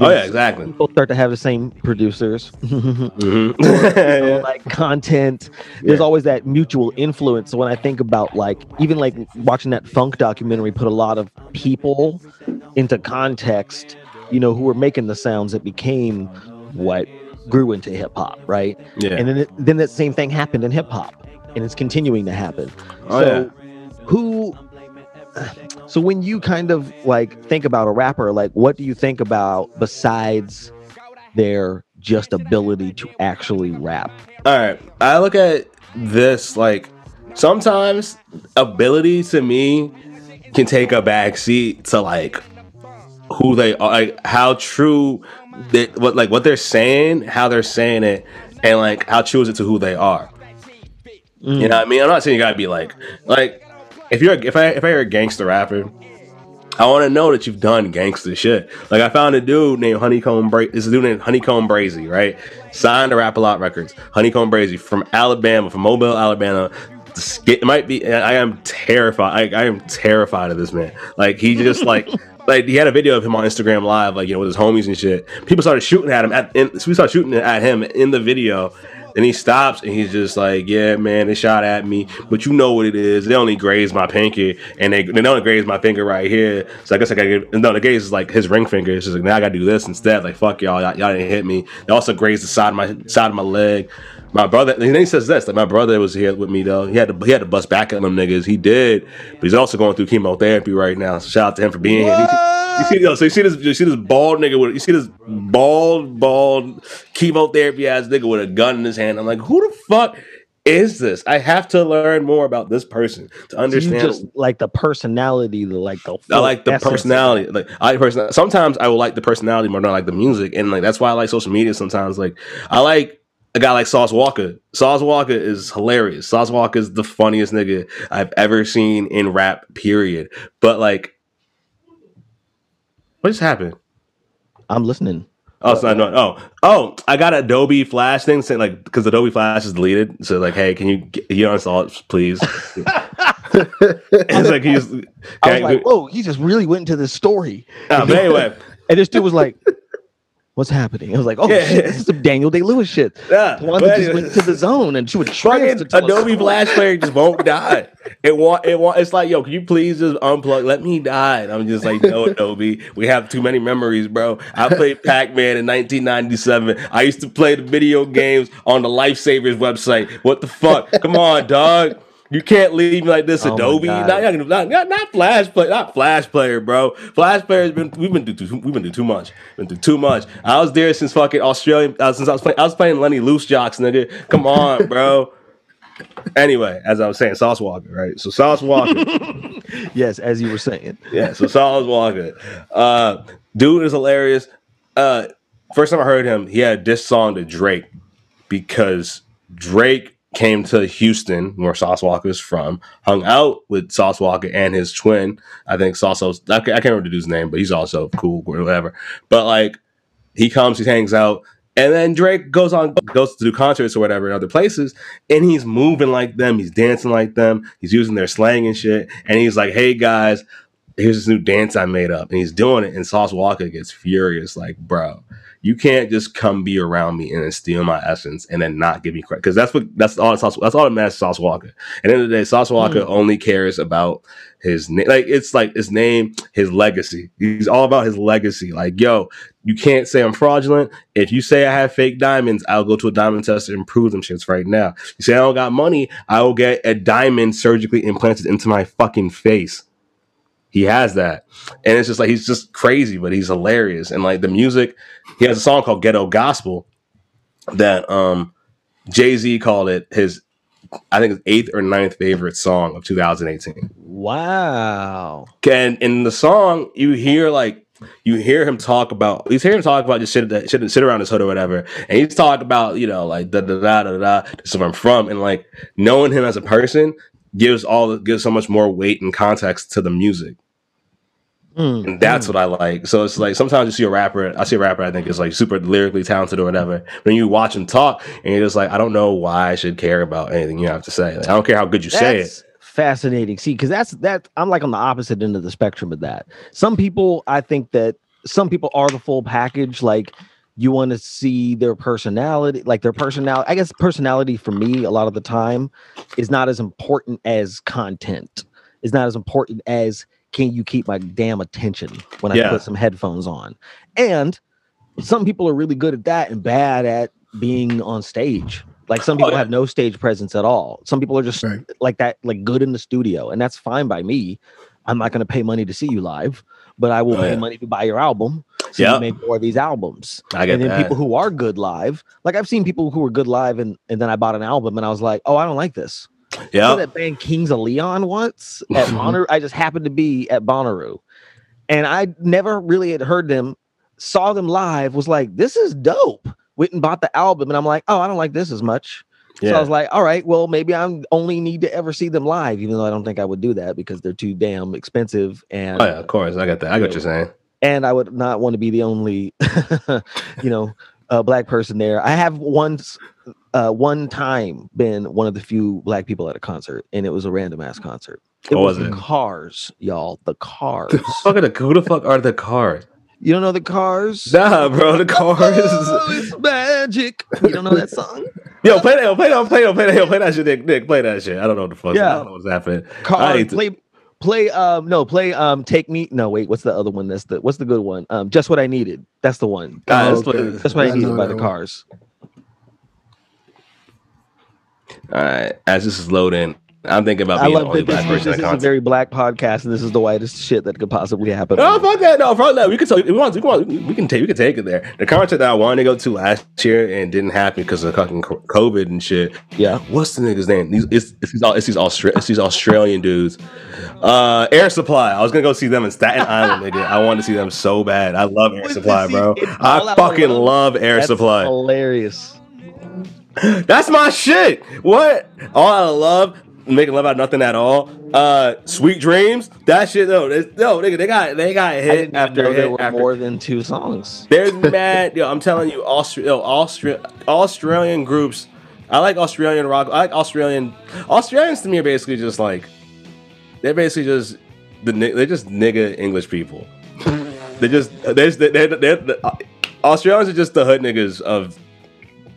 Oh yeah, exactly. People start to have the same producers, mm-hmm. or, you know, like content. There's yeah. always that mutual influence. So when I think about like even like watching that Funk documentary, put a lot of people into context. You know, who were making the sounds that became what grew into hip hop, right? Yeah. And then it, then that same thing happened in hip hop, and it's continuing to happen. Oh, so yeah. who? So when you kind of like think about a rapper, like what do you think about besides their just ability to actually rap? All right, I look at this like sometimes ability to me can take a backseat to like who they are, like how true they, what like what they're saying, how they're saying it, and like how true is it to who they are. Mm. You know what I mean? I'm not saying you gotta be like like. If you're if I if I hear a gangster rapper, I want to know that you've done gangster shit. Like I found a dude named Honeykomb Brazy. This dude named Honeykomb Brazy, right? Signed to Rap A Lot Records. Honeykomb Brazy from Alabama, from Mobile, Alabama. It might be. I am terrified. I, I am terrified of this man. Like he just like like he had a video of him on Instagram Live, like you know with his homies and shit. People started shooting at him. At, and so we started shooting at him in the video. And he stops and he's just like, yeah, man, they shot at me. But you know what it is. They only grazed my pinky. And they they only grazed my finger right here. So I guess I got to get... No, the gaze is like his ring finger. It's just like, now I got to do this instead. Like, fuck y'all. Y'all, y'all didn't hit me. They also grazed the side of my side of my leg. My brother, and he says this, like my brother was here with me though. He had to he had to bust back at them niggas. He did, but he's also going through chemotherapy right now. So shout out to him for being what? here. You see, you know, so you see this, you see this bald nigga with, you see this bald, bald chemotherapy ass nigga with a gun in his hand. I'm like, who the fuck is this? I have to learn more about this person to understand. So you just like the personality, like the I like the essence. personality. Like I person sometimes I will like the personality more than I like the music, and like that's why I like social media sometimes. Like I like a guy like Sauce Walker. Sauce Walker is hilarious. Sauce Walker is the funniest nigga I've ever seen in rap, period. But like, what just happened? I'm listening. Oh, so I know. Oh, oh, I got an Adobe Flash thing saying like, because Adobe Flash is deleted. So like, hey, can you get, you uninstall it, please? It's like he's. I was I, like, whoa, he just really went into this story. Oh, but anyway, and this dude was like, what's happening? It was like, oh, yeah. shit, this is some Daniel Day-Lewis shit. Yeah, Wanda just went to the zone and she would try to tell Adobe us. Flash player just won't die. It want, it want, it's like, yo, can you please just unplug? Let me die. And I'm just like, no, Adobe, we have too many memories, bro. I played Pac-Man in nineteen ninety-seven. I used to play the video games on the Lifesavers website. What the fuck? Come on, dog. You can't leave me like this, oh Adobe. Not, not, not, not Flash Player, not Flash Player, bro. Flash Player's been we've been through too, we've been through too much. Been through too much. I was there since fucking Australia. Uh, since I was playing, I was playing Lenny Loose Jocks, nigga. Come on, bro. Anyway, as I was saying, Sauce Walker, right? So Sauce Walker. Yes, as you were saying. Yeah. So Sauce Walker, uh, dude is hilarious. Uh, first time I heard him, he had a diss song to Drake because Drake came to Houston, where Sauce Walker is from, hung out with Sauce Walker and his twin. I think Sauce, I can't remember the dude's name, but he's also cool or whatever. But like, he comes, he hangs out, and then Drake goes on, goes to do concerts or whatever in other places, and he's moving like them, he's dancing like them, he's using their slang and shit, and he's like, hey guys, here's this new dance I made up, and he's doing it, and Sauce Walker gets furious, like, bro, you can't just come be around me and then steal my essence and then not give me credit. Because that's what that's all Sauce, that's all that matters to Sauce Walker. At the end of the day, Sauce Walker mm. only cares about his name. Like it's like his name, his legacy. He's all about his legacy. Like, yo, you can't say I'm fraudulent. If you say I have fake diamonds, I'll go to a diamond tester and prove them shits right now. You say I don't got money, I will get a diamond surgically implanted into my fucking face. He has that. And it's just like, he's just crazy, but he's hilarious. And like the music, he has a song called Ghetto Gospel that um, Jay-Z called it his, I think his eighth or ninth favorite song of two thousand eighteen. Wow. And in the song, you hear like, you hear him talk about, he's hearing him talk about just shit that shit, shit around his hood or whatever. And he's talking about, you know, like, da da da da da, this is where I'm from. And like knowing him as a person gives all, gives so much more weight and context to the music. Mm, and that's mm. what I like. So it's like sometimes you see a rapper, I see a rapper I think is like super lyrically talented or whatever. When you watch him talk and you're just like, I don't know why I should care about anything you have to say. Like, I don't care how good you that's say it. Fascinating. See, because that's that I'm like on the opposite end of the spectrum of that. Some people, I think that some people are the full package. Like you want to see their personality, like their personality. I guess personality for me a lot of the time is not as important as content. It's not as important as can you keep my damn attention when I yeah. put some headphones on? And some people are really good at that and bad at being on stage. Like some people oh, yeah. have no stage presence at all. Some people are just right. like that, like good in the studio. And that's fine by me. I'm not going to pay money to see you live, but I will oh, pay yeah. money to buy your album. So yep. you make more of these albums. I get and then that. People who are good live, like I've seen people who were good live and, and then I bought an album and I was like, oh, I don't like this. Yeah, you know that band Kings of Leon once at Bonnaroo. I just happened to be at Bonnaroo, and I never really had heard them. Saw them live, was like, "This is dope." Went and bought the album, and I'm like, "Oh, I don't like this as much." Yeah. So I was like, "All right, well, maybe I only need to ever see them live," even though I don't think I would do that because they're too damn expensive. And oh yeah, of course, I got that. I got what you're saying. And I would not want to be the only, you know, uh, black person there. I have once. Uh, one time been one of the few black people at a concert, and it was a random ass concert. It what was, was it? The Cars, y'all. The Cars. The fuck are the, who the fuck are the Cars? You don't know the Cars? Nah, bro. The Cars. Oh, it's magic. You don't know that song? Yo, play that. Play that. Play that. Play that. Play that shit, Nick. Nick, play that shit. I don't know what the fuck. Yeah. I don't know what's happening. Cars. Play. To... Play. Um. No. Play. Um. Take me. No. Wait. What's the other one? That's the. What's the good one? Um. Just What I Needed. That's the one. Oh, okay. That's what I Needed by the Cars. Uh, as this is loading, I'm thinking about being the only black person in the concert. This is a very black podcast, and this is the whitest shit that could possibly happen. Oh, fuck that! No, fuck that. We can, we want, we can, we can take, we can take it there. The concert that I wanted to go to last year and didn't happen because of fucking COVID and shit. Yeah, what's the nigga's name? These, it's, it's these all, it's these Austra- it's these Australian dudes. Uh, Air Supply. I was gonna go see them in Staten Island, nigga. I wanted to see them so bad. I love Air Supply, bro. I fucking love Air Supply. Hilarious. That's my shit. What? All I love. Making love out of nothing at all. Uh, Sweet Dreams. That shit though. No, nigga, they got they got hit after hit. There were after. More than two songs. There's mad. Yo, I'm telling you, Austra- yo, Austra- Australian groups. I like Australian rock. I like Australian. Australians to me are basically just like they're basically just the they're just nigga English people. They just they they they Australians are just the hood niggas of.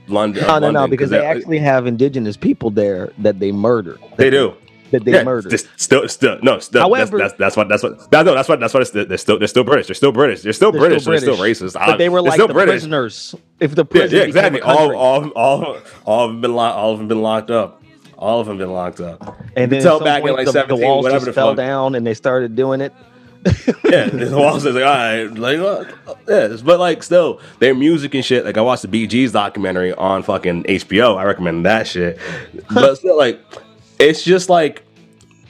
London, no, no, London, no, because they actually have indigenous people there that they murder. That they do that they yeah, murder. Still, still, no, still. However, that's, that's, that's what, that's what, no, that's what, that's what. They're still, they're still British. They're still British. They're still they're British. Still British. They're still racist. But they were like the British. Prisoners. If the prisoners, yeah, yeah, exactly. All, all, all, all have been locked. All of them been locked up. All of them been locked up. And then until back in like the, seventeen, the walls whatever just the fell down, and they started doing it. Yeah, the walls is like, all right, like, uh, yeah, but like, still, their music and shit. Like, I watched the Bee Gees documentary on fucking H B O. I recommend that shit. But still, like, it's just like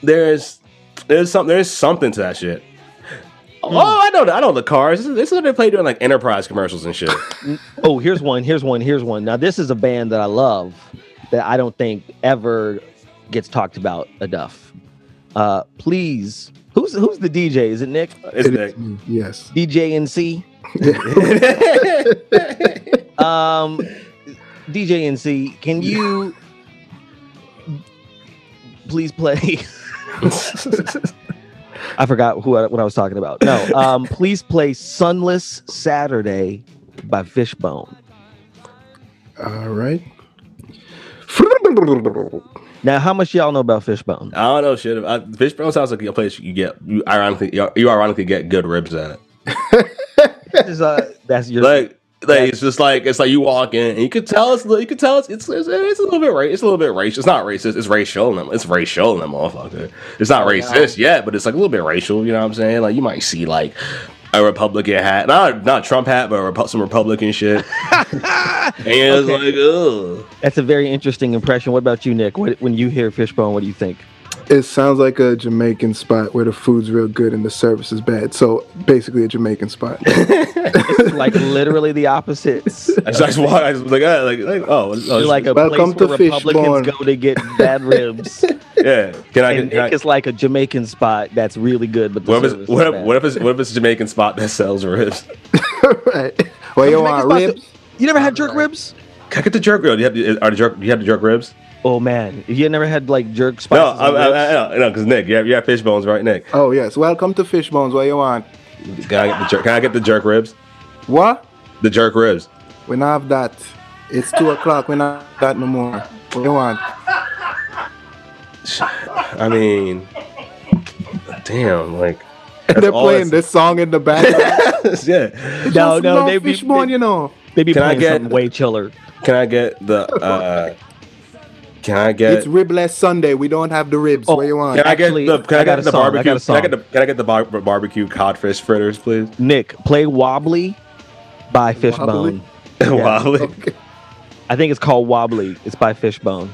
there's there's something there's something to that shit. Mm. Oh, I know, I know the Cars. This is, this is what they play during like Enterprise commercials and shit. Oh, here's one. Here's one. Here's one. Now, this is a band that I love that I don't think ever gets talked about enough. Uh, please. Who's who's the D J? Is it Nick? It's it Nick. Is, yes. D J N C. um, D J N C, can you please play? I forgot who I, what I was talking about. No, um, please play "Sunless Saturday" by Fishbone. All right. Now, how much y'all know about Fishbone? I don't know shit. I, Fishbone sounds like a place you get you ironically you, you ironically get good ribs at it. Is, uh, that's your like like that's, it's just like it's like you walk in and you could tell it's you could tell it's it's, it's, it's a little bit it's a little bit racist. It's not racist. It's racial and them. It's racial and them motherfucker. It's not racist yeah. yet, but it's like a little bit racial. You know what I'm saying? Like you might see like a Republican hat, not not Trump hat, but Repu- some Republican shit. And it's okay. Like, ugh. That's a very interesting impression. What about you, Nick? What, when you hear Fishbone, what do you think? It sounds like a Jamaican spot where the food's real good and the service is bad. So basically, a Jamaican spot. It's like literally the opposites. I just walk. I just was like, oh, like, like, oh, oh like a welcome place to where Republicans go to get bad ribs. Yeah, can I? And can Nick I, is like a Jamaican spot that's really good, but the what, service if, what, is bad. What if it's what if it's a Jamaican spot that sells ribs? Right. Well, you want ribs? To, you never had jerk ribs? Can I get the jerk rib? Do you have the, are the jerk? Do you have the jerk ribs? Oh man, you never had like jerk spices? No, I, I, I, I know because Nick, you have, you have fish bones, right, Nick? Oh yes, welcome to fish bones. What you want? Can I get the jerk? Can I get the jerk ribs? What? The jerk ribs. We not have that. It's two o'clock. We not have that no more. What you want? I mean, damn, like they're playing this song in the background. Yeah. No, no, they be Fishbone, you know. They be playing something way chiller. Can I get the? uh Can I get? It's ribless Sunday. We don't have the ribs. Oh, what you want? Can I get Actually, the? Can I, I get the song, barbecue? I can I get the? Can I get the bar- barbecue codfish fritters, please? Nick, play Wobbly by Fishbone. Wobbly. Yeah. Wobbly. Okay. I think it's called Wobbly. It's by Fishbone.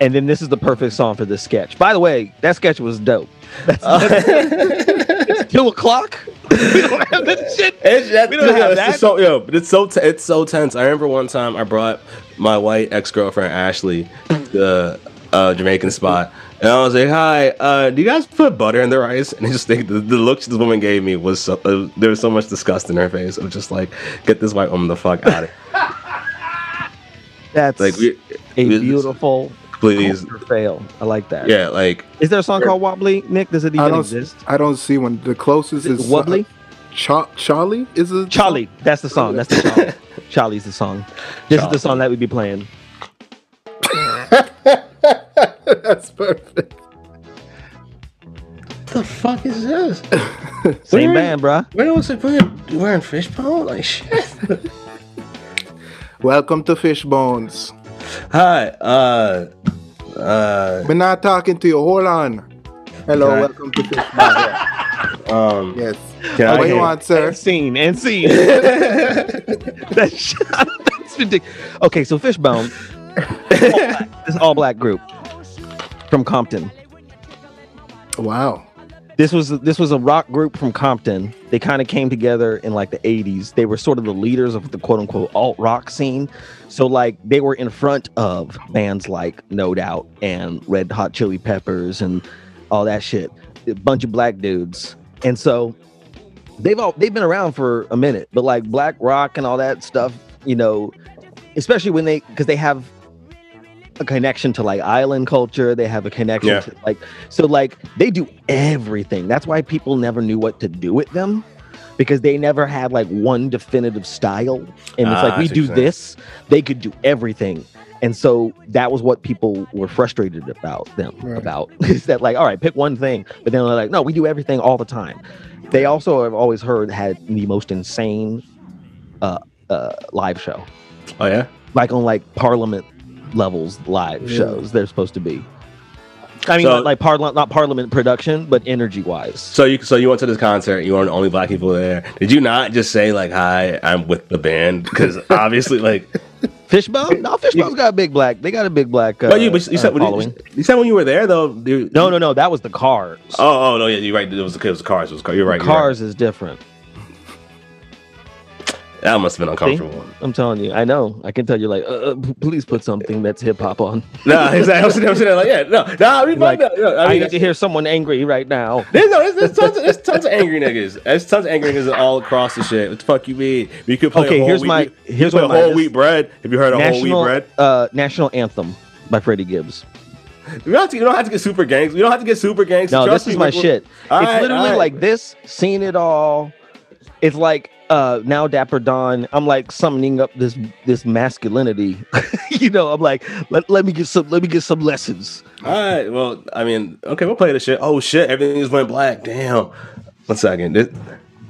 And then this is the perfect song for this sketch. By the way, that sketch was dope. That's, uh, that's, it's two o'clock. We don't have that shit. It's, that, we don't yeah, have it's that. So, yo, but it's so t- it's so tense. I remember one time I brought my white ex-girlfriend Ashley the uh, Jamaican spot, and I was like, "Hi, uh, do you guys put butter in the rice?" And I just think the, the look this woman gave me was so, uh, there was so much disgust in her face. I'm just like, "Get this white woman the fuck out of here." That's like we, a we, beautiful. Please fail. I like that. Yeah, like is there a song called Wobbly, Nick? Does it even I don't, exist? I don't see one. The closest is, is Wobbly. Uh, Ch- Charlie is a Charlie. Song? That's the song. That's the song. Charlie's the song. This Charlie. Is the song that we'd be playing. That's perfect. What the fuck is this? Same we're band, in, bro. Where was it? We're wearing Fishbone, like shit. Welcome to Fishbones. Hi. Uh, uh, but not talking to you. Hold on. Hello. Hi. Welcome to this. Um, yes. Oh, what do you want, sir? And seen. And seen. That's, shot, that's ridiculous. Okay, so Fishbone, this all black group from Compton. Wow. This was this was a rock group from Compton. They kind of came together in like the eighties. They were sort of the leaders of the quote unquote alt rock scene. So like they were in front of bands like No Doubt and Red Hot Chili Peppers and all that shit. A bunch of black dudes. And so they've all they've been around for a minute, but like black rock and all that stuff, you know, especially when they because they have a connection to like island culture. They have a connection yeah. to like, so like they do everything. That's why people never knew what to do with them, because they never had like one definitive style. And ah, it's like, we do exactly. this, they could do everything. And so that was what people were frustrated about them right. about is that like, all right, pick one thing, but then they're like, no, we do everything all the time. They also have always heard had the most insane uh, uh, live show. Oh yeah. Like on like Parliament levels live yeah. shows they're supposed to be. I mean, so, like, like parliament, not Parliament production, but energy wise. So you, so you went to this concert. You weren't the only black people there. Did you not just say like, "Hi, I'm with the band"? Because obviously, like Fishbone, no, Fishbone's got a big black. They got a big black. Uh, but you, but you said uh, when you, you said when you were there though. You, no, no, no. That was the Cars. Oh, oh no, yeah, you're right. It was it was Cars. It was Cars. You're right. You're Cars right. is different. That must have been uncomfortable. See? I'm telling you, I know. I can tell you, like, uh, p- please put something that's hip hop on. No, exactly. I'm sitting there like, yeah, no, no. I mean, like, no, no, I, mean, I need to hear someone angry right now. There's, no, there's, there's tons, of, there's tons of angry niggas. There's tons of angry niggas all across the shit. What the fuck you mean? You could play okay, a whole here's wheat, my here's what whole wheat bread. Have you heard of national, whole wheat bread? Uh, National Anthem by Freddie Gibbs. You don't have to, you don't have to get super gangs. You don't have to get super gangs. No, Trust this is me, my people. Shit. All it's right, literally right. like this. Seen it all. It's like. Uh, now Dapper Don, I'm like summoning up this this masculinity. You know, I'm like, let, let me get some let me get some lessons. All right, well, I mean, okay, we'll play this shit. Oh shit, everything just went black. Damn. One second. This,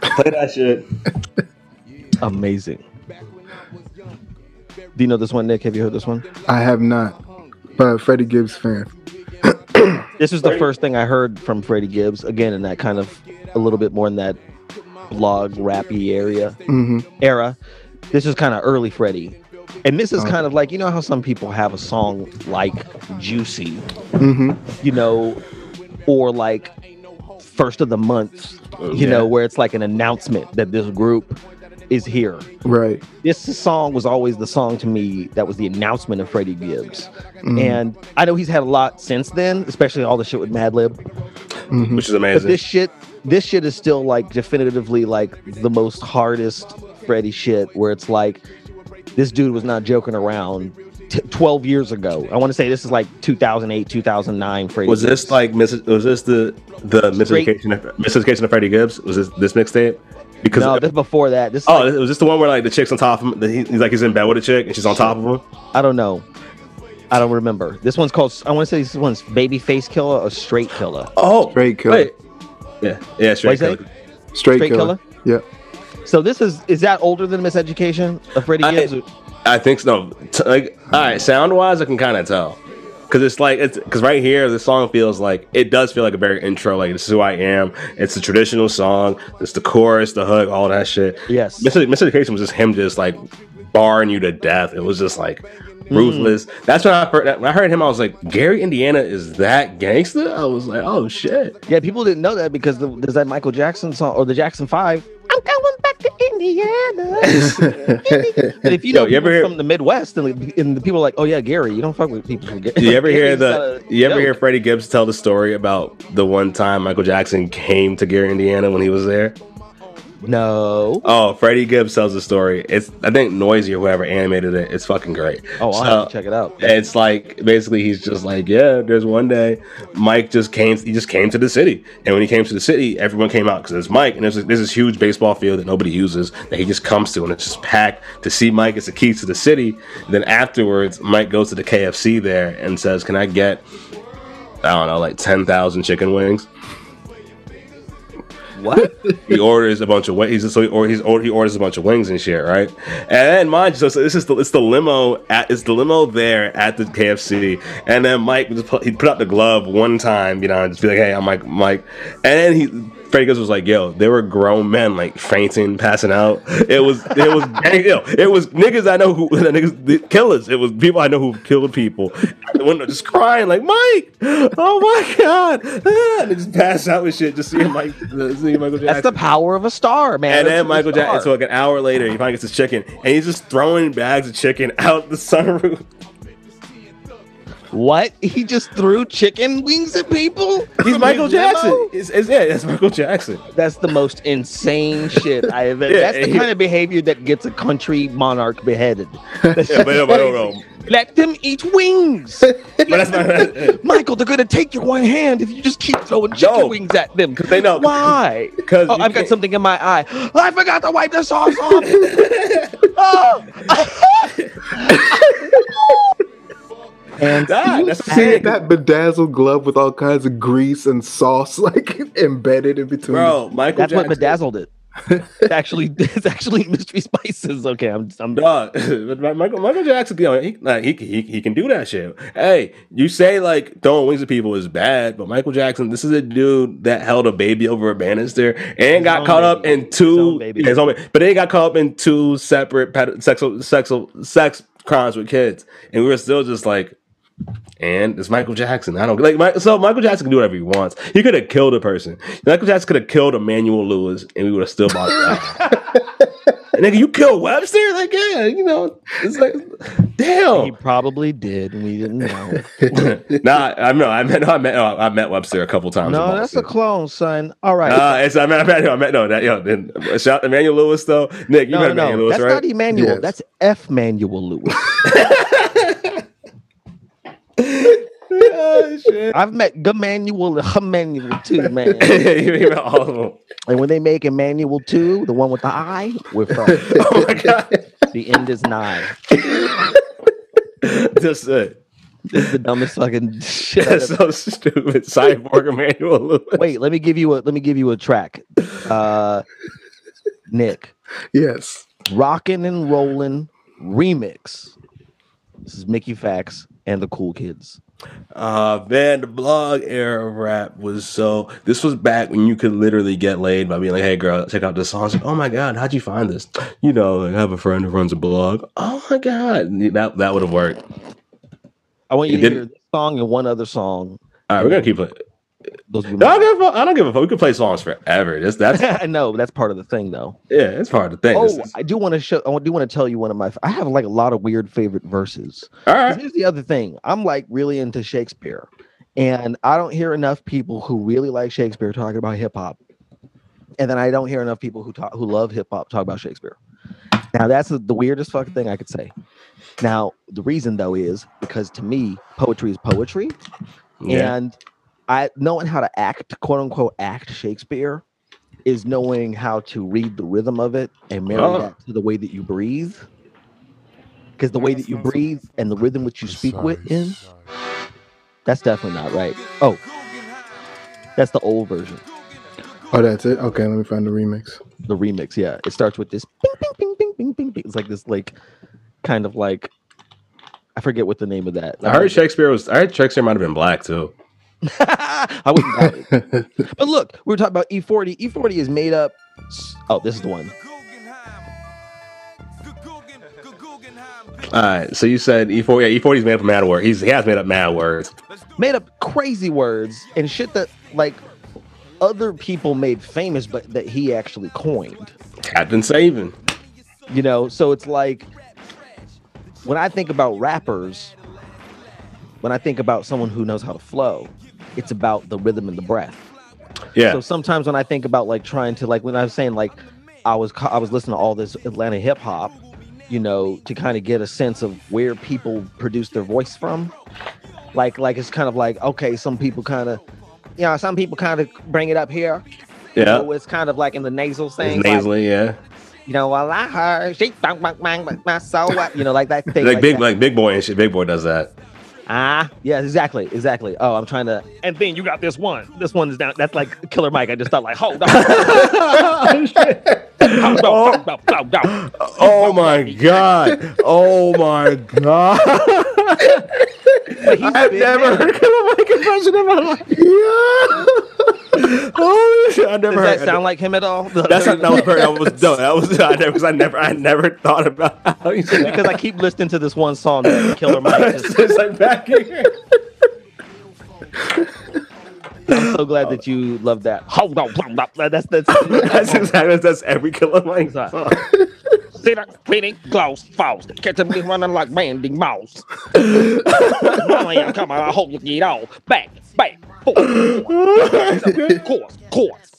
play that shit. Amazing. Do you know this one, Nick? Have you heard this one? I have not. But Freddie Gibbs fan. This is the first thing I heard from Freddie Gibbs, again, in that kind of a little bit more in that blog rappy area mm-hmm. era. This is kind of early Freddie, and this is oh. kind of like, you know how some people have a song like Juicy, mm-hmm. you know, or like First of the Month, you yeah. know, where it's like an announcement that this group is here. Right. This song was always the song to me that was the announcement of Freddie Gibbs, mm-hmm. and I know he's had a lot since then, especially all the shit with Madlib, mm-hmm. which is amazing. But this shit. This shit is still like definitively like the most hardest Freddie shit, where it's like this dude was not joking around t- twelve years ago. I want to say this is like two thousand eight, two thousand nine Freddie. Was Gibbs. This like mis- was this the the miseducation of, miseducation of Freddie Gibbs? Was this this mixtape? Because no, this before that. This oh, like, was this the one where like the chick's on top of him? The, he's like he's in bed with a chick and she's on top of him. I don't know. I don't remember. This one's called. I want to say this one's Baby Face Killer or Straight Killer. Oh, Straight Killer. Wait. Yeah, yeah, straight killer. Straight, straight killer. killer. Yeah. So this is is that older than Miseducation of Freddie Gibbs? I, I think so. T- like, all right, sound wise, I can kind of tell, because it's like it's because right here the song feels like it does feel like a very intro. Like, this is who I am. It's a traditional song. It's the chorus, the hook, all that shit. Yes. Miseducation was just him just like barring you to death. It was just like ruthless. Mm. That's when I heard. When I heard him, I was like, Gary, Indiana is that gangster? I was like, oh shit. Yeah, people didn't know that because the, there's that Michael Jackson song or the Jackson Five. I'm going back to Indiana. But if you know Yo, you ever hear, from the Midwest, and, like, and the people are like, oh yeah, Gary, you don't fuck with people. Do you ever hear the? You ever joke. hear Freddie Gibbs tell the story about the one time Michael Jackson came to Gary, Indiana when he was there? No. Oh, Freddie Gibbs tells the story. It's I think Noisy or whoever animated it. It's fucking great. Oh, I'll so, have to check it out. It's like basically he's just like, yeah, there's one day Mike just came. He just came to the city, and when he came to the city, everyone came out because it's Mike, and there's this, there's this huge baseball field that nobody uses that he just comes to, and it's just packed to see Mike. It's the key to the city. And then afterwards, Mike goes to the K F C there and says, "Can I get I don't know like ten thousand chicken wings?" What? He orders a bunch of wings. So he, or, he's, or, he orders a bunch of wings and shit, right? And then, mind you, so, so this is the, it's the limo at it's the limo there at the K F C. And then Mike just put, he put out the glove one time, you know, and just be like, "Hey, I'm Mike, Mike." And then he. Freddie Gibbs was like, yo, there were grown men like fainting, passing out. It was, it was, yo, it was niggas I know who, niggas, killers. It was people I know who killed people. At the window, just crying like, Mike, oh my God. And they just pass out and shit, just seeing Mike, seeing Michael Jackson. That's the power of a star, man. And That's then Michael Jackson, so like an hour later, he finally gets his chicken and he's just throwing bags of chicken out the sunroof. What? He just threw chicken wings at people? He's Michael Jackson. It's, it's, yeah, that's Michael Jackson. That's the most insane shit I have ever. Yeah, that's the he, kind of behavior that gets a country monarch beheaded. Yeah, but no, no, no. Let them eat wings. But that's not, Michael, they're going to take your one hand if you just keep throwing chicken no, wings at them. Because they know. Why? Because oh, I've can't. got something in my eye. Oh, I forgot to wipe the sauce off. Oh. And God, you see that bedazzled glove with all kinds of grease and sauce like embedded in between. Bro, Michael That's Jackson. What bedazzled it. It's actually, it's actually mystery spices. Okay, I'm, I'm dog. Michael, Michael Jackson, you know, he, like, he he he can do that shit. Hey, you say like throwing wings at people is bad, but Michael Jackson, this is a dude that held a baby over a banister and got caught baby. up in two. His his own, but they got caught up in two separate ped- sexual sexual sex crimes with kids, and we were still just like. And it's Michael Jackson. I don't like my, so Michael Jackson can do whatever he wants. He could have killed a person. Michael Jackson could have killed Emmanuel Lewis, and we would have still bought it. And nigga, you killed Webster? Like, yeah, you know, it's like, damn. He probably did, and we didn't know. Nah, I know. I met, no, I met, no, I met Webster a couple times. No, that's a clone, son. All right. Uh, it's I met, I met, I met. No, that yo. Then shout Emmanuel Lewis though. Nick, you no, met no, Emmanuel no. Lewis, that's right? That's not Emmanuel. Yes. That's F. Manuel Lewis. Oh, shit. I've met Emmanuel and Emmanuel too, man. You met all of them. And when they make Emmanuel two, the one with the eye, we're from. Oh my God. The end is nigh. That's it. This is the dumbest fucking shit. That's so stupid. Cyborg Emmanuel Lewis. Wait, let me give you a let me give you a track. Uh, Nick. Yes. Rockin' and Rollin' Remix. This is Mickey Fax and the Cool Kids. Uh, man, the blog era of rap was so. This was back when you could literally get laid by being like, "Hey, girl, check out this song." Like, "Oh my God, how'd you find this?" You know, like, I have a friend who runs a blog. Oh my God, that that would have worked. I want you it to didn't... hear this song and one other song. All right, we're gonna keep playing. No, I, don't give a, I don't give a fuck. We can play songs forever. That's, that's I know, but that's part of the thing, though. Yeah, it's part of the thing. Oh, it's, it's... I do want to show. I do want to tell you one of my. I have like a lot of weird favorite verses. All right. Here's the other thing. I'm like really into Shakespeare, and I don't hear enough people who really like Shakespeare talking about hip hop, and then I don't hear enough people who talk who love hip hop talk about Shakespeare. Now that's the, the weirdest fucking thing I could say. Now the reason though is because to me poetry is poetry, yeah. and I knowing how to act, quote unquote, act Shakespeare is knowing how to read the rhythm of it and marry oh. that to the way that you breathe. Because the way that you breathe and the rhythm which you speak sorry, with in, sorry. That's definitely not right. Oh, that's the old version. Oh, that's it? Okay, let me find the remix. The remix, yeah. It starts with this bing, bing, bing, bing, bing, bing, bing. It's like this, like, kind of like, I forget what the name of that. I, I heard Shakespeare was, I heard Shakespeare might have been black too. I wouldn't doubt it. But look, we were talking about E forty. E forty is made up. Oh, this is the one. All right, so you said E forty. Yeah, E forty is made up of mad words. He's, he has made up mad words. Made up crazy words and shit that like other people made famous, but that he actually coined. Captain Saban. You know, so it's like when I think about rappers, when I think about someone who knows how to flow, it's about the rhythm and the breath. Yeah. So sometimes when I think about like trying to like when I was saying like I was I was listening to all this Atlanta hip hop, you know, to kind of get a sense of where people produce their voice from. Like like it's kind of like okay, some people kind of you know some people kind of bring it up here. Yeah. So it's kind of like in the nasal thing. It's nasally, like, yeah. You know, well, I heard she bang bang bang my soul. You know, like that thing. like, like big that. like big boy and shit. Big boy does that. Ah, yeah, exactly, exactly. Oh, I'm trying to. And then you got this one. This one is down. That's like Killer Mike. I just thought like, hold on. oh, oh my god! Oh my god! I've never heard Killer Mike impression in my life. Yeah. Holy shit! I never. Does heard that sound like him at all? That's not, that was very, that was no. That was I never. I never. I never thought about how you said that. Because I keep listening to this one song that Killer Mike is. It's like back here. I'm so glad that you love that. Hold on, that's that's that's exactly that's every Killer Mike song. See that meaning glows falls. Catching me running like Randy Moss. Molly, I'm coming. I hope you get all back, back, forth, course, course.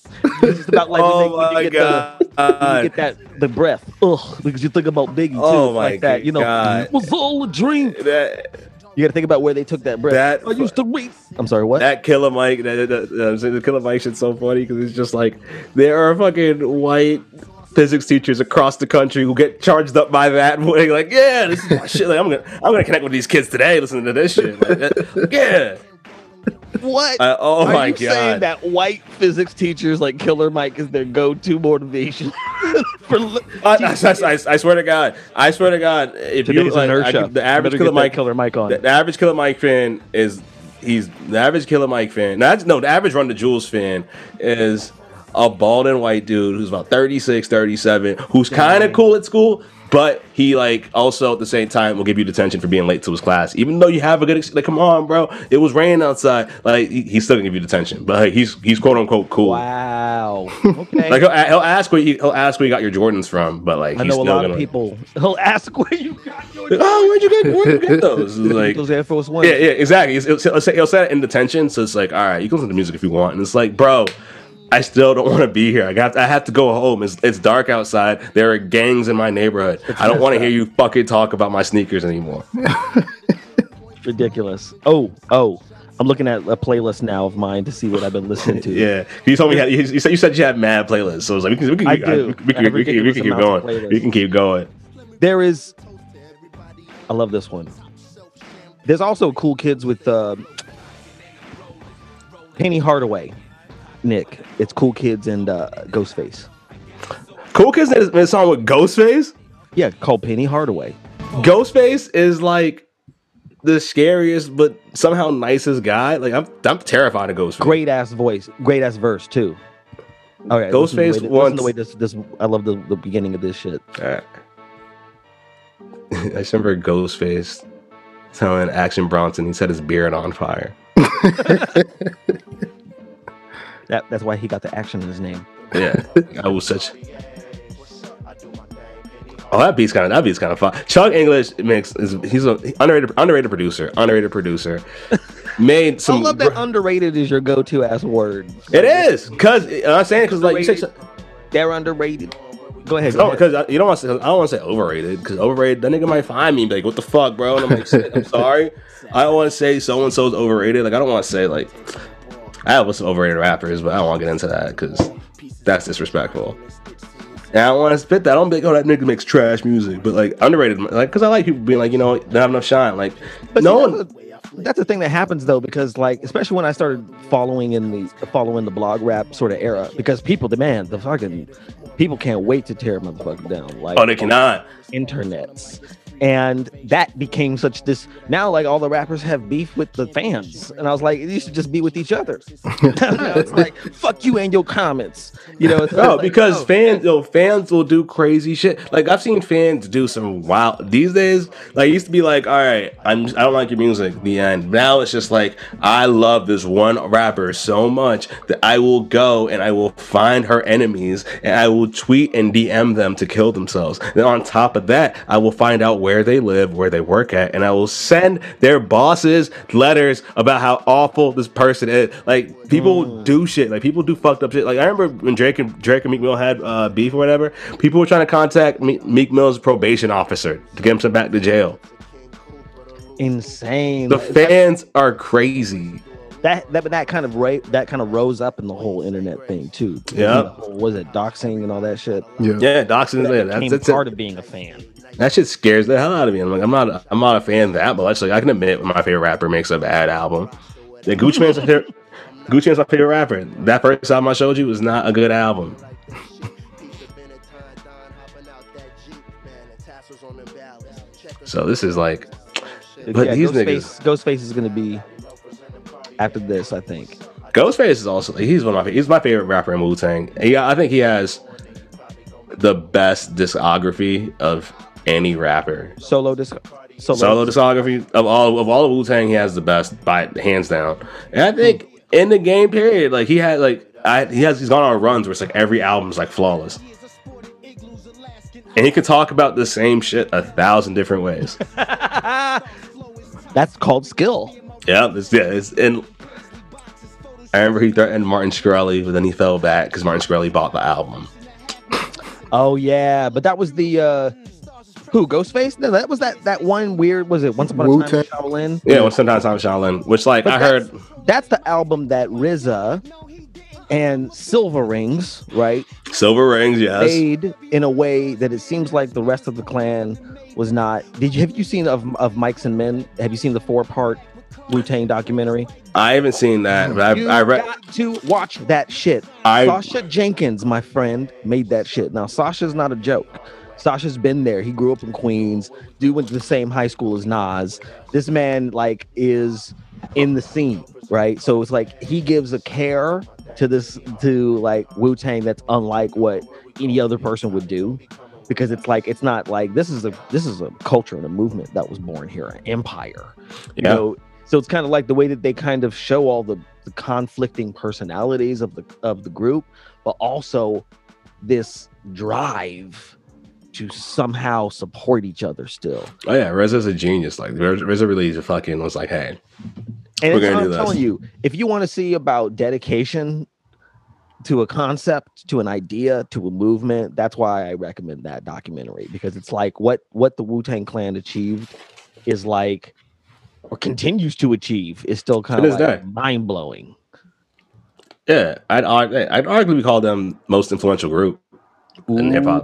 It's just about like oh when you get God. the when you get that the breath. Ugh, because you think about Biggie too, oh my like that. You know, God. It was all a dream. That, you got to think about where they took that breath. That, I used to read. I'm sorry, what? That Killer Mike, that, that, that, the Killer Mike shit's so funny because it's just like there are fucking white physics teachers across the country who get charged up by that. Way. Like, yeah, this is my shit. Like, I'm gonna, I'm gonna connect with these kids today. Listening to this shit, like, that, yeah. What? Uh, oh Are my you god! Saying that white physics teachers like Killer Mike is their go-to motivation. For li- I, I, I, I, I swear to God, I swear to God, if to you like, I, the average Killer Mike, Killer Mike on the, the average Killer Mike fan is he's the average Killer Mike fan. No, no, the average Run the Jewels fan is a bald and white dude who's about thirty-six, thirty-seven, who's kind of cool at school. But he, like, also at the same time will give you detention for being late to his class. Even though you have a good excuse, like, come on, bro. It was raining outside. Like, he, he's still going to give you detention. But like, he's, he's quote, unquote, cool. Wow. Okay. Like, he'll, he'll, ask where you, he'll ask where you got your Jordans from. But, like, I he's know still a lot gonna, of people. He'll ask where you got your Jordans. Oh, where'd you get, where'd you get those? Like, those Air Force Ones. Yeah, yeah, exactly. He'll, he'll, say, he'll say it in detention. So it's like, all right, you can listen to music if you want. And it's like, bro. I still don't want to be here. I got. I have to go home. It's, it's dark outside. There are gangs in my neighborhood. I don't want to hear you fucking talk about my sneakers anymore. Ridiculous. Oh, oh. I'm looking at a playlist now of mine to see what I've been listening to. Yeah, you told me. You, had, you said you said you had mad playlists. So I was like, we can. We can I do. I, we can, we can, we can keep going. We can keep going. There is. I love this one. There's also Cool Kids with uh, Penny Hardaway. Nick, it's Cool Kids and uh, Ghostface. Cool Kids is a song with Ghostface? Yeah, called Penny Hardaway. Ghostface is like the scariest but somehow nicest guy. Like I'm I'm terrified of Ghostface. Great ass voice, great ass verse too. All right, Ghostface listen wants. The way this, this, I love the, the beginning of this shit. All right. I remember Ghostface telling Action Bronson he set his beard on fire. That, that's why he got the action in his name. Yeah, I was such. Oh, that beat's kind of that beat's kind of fun. Chuck English mix is he's an underrated underrated producer, underrated producer. Made some. I love that br- underrated is your go-to ass word. It is because I'm saying because like you said, so, they're underrated. Go ahead. Go because I, you don't want to. Say, I don't want to say overrated because overrated. That nigga might find me and be like, "What the fuck, bro?" And I'm like, "Shit, I'm sorry." I don't want to say so and so's overrated. Like I don't want to say like. I have some overrated rappers, but I don't want to get into that because that's disrespectful. And I don't want to spit that. I don't be like, oh, that nigga makes trash music, but like underrated, like because I like people being like, you know, they have enough shine. Like, but no one. That's, that's the thing that happens though, because like, especially when I started following in the following the blog rap sort of era, because people demand the fucking people can't wait to tear motherfucker down. Like, oh, they cannot. Internets. And that became such this now like all the rappers have beef with the fans and I was like you should just be with each other. It's like fuck you and your comments, you know. It's no, like, because oh. fans yo, fans will do crazy shit. Like I've seen fans do some wild these days. Like it used to be like all right I'm I don't like your music the end. Now it's just like I love this one rapper so much that I will go and I will find her enemies and I will tweet and D M them to kill themselves. Then on top of that I will find out where they live, where they work at, and I will send their bosses letters about how awful this person is. Like people mm. do shit. Like people do fucked up shit. Like I remember when Drake and Drake and Meek Mill had uh, beef or whatever. People were trying to contact Me- Meek Mill's probation officer to get him sent back to jail. Insane. The fans are crazy. that that that kind of right that kind of rose up in the whole internet thing too. Yeah, you know, was it doxing and all that shit? Yeah, yeah, doxing. That yeah, that's, that's part it. of being a fan. That shit scares the hell out of me. I'm like, I'm not, a, I'm not a fan of that much. Like, I can admit when my favorite rapper makes a bad album. The Gucci Mane's my favorite, Gucci Mane's my favorite rapper. That first album I showed you was not a good album. So this is like, but yeah, these Ghostface, niggas. Ghostface is gonna be after this, I think. Ghostface is also he's one of my he's my favorite rapper in Wu-Tang. Yeah, I think he has the best discography of any rapper. Solo disc, solo, solo discography of all of all of Wu-Tang, he has the best by hands down. And I think mm. in the game period, like he had like I he has he's gone on runs where it's like every album's like flawless. And he could talk about the same shit a thousand different ways. That's called skill. Yeah, it's, yeah, it's in. I remember he threatened Martin Shkreli, but then he fell back because Martin Shkreli bought the album. Oh yeah, but that was the uh, who Ghostface? No, that was that, that one weird. Was it Once Upon a Time in Shaolin? Yeah, Once Upon a Time in Shaolin, which like but I that's, heard. That's the album that R Z A and Silver Rings, right? Silver Rings, yes. Made in a way that it seems like the rest of the clan was not. Did you have you seen of of Mikes and Men? Have you seen the four part Wu-Tang documentary? I haven't seen that, but I've, you I read. Got to watch that shit. I... Sasha Jenkins, my friend, made that shit. Now Sasha's not a joke. Sasha's been there. He grew up in Queens. Dude went to the same high school as Nas. This man like is in the scene, right? So it's like he gives a care to this to like Wu-Tang that's unlike what any other person would do, because it's like it's not like this is a this is a culture and a movement that was born here, an empire, you yeah. know. So it's kind of like the way that they kind of show all the, the conflicting personalities of the of the group, but also this drive to somehow support each other still. Oh yeah, R Z A's a genius. Like R Z A really is a fucking was like, hey. And We're it's I'm telling you, if you want to see about dedication to a concept, to an idea, to a movement, that's why I recommend that documentary, because it's like what what the Wu-Tang Clan achieved is like, or continues to achieve, is still kind of like mind blowing. Yeah, I'd I'd arguably call them most influential group in hip hop.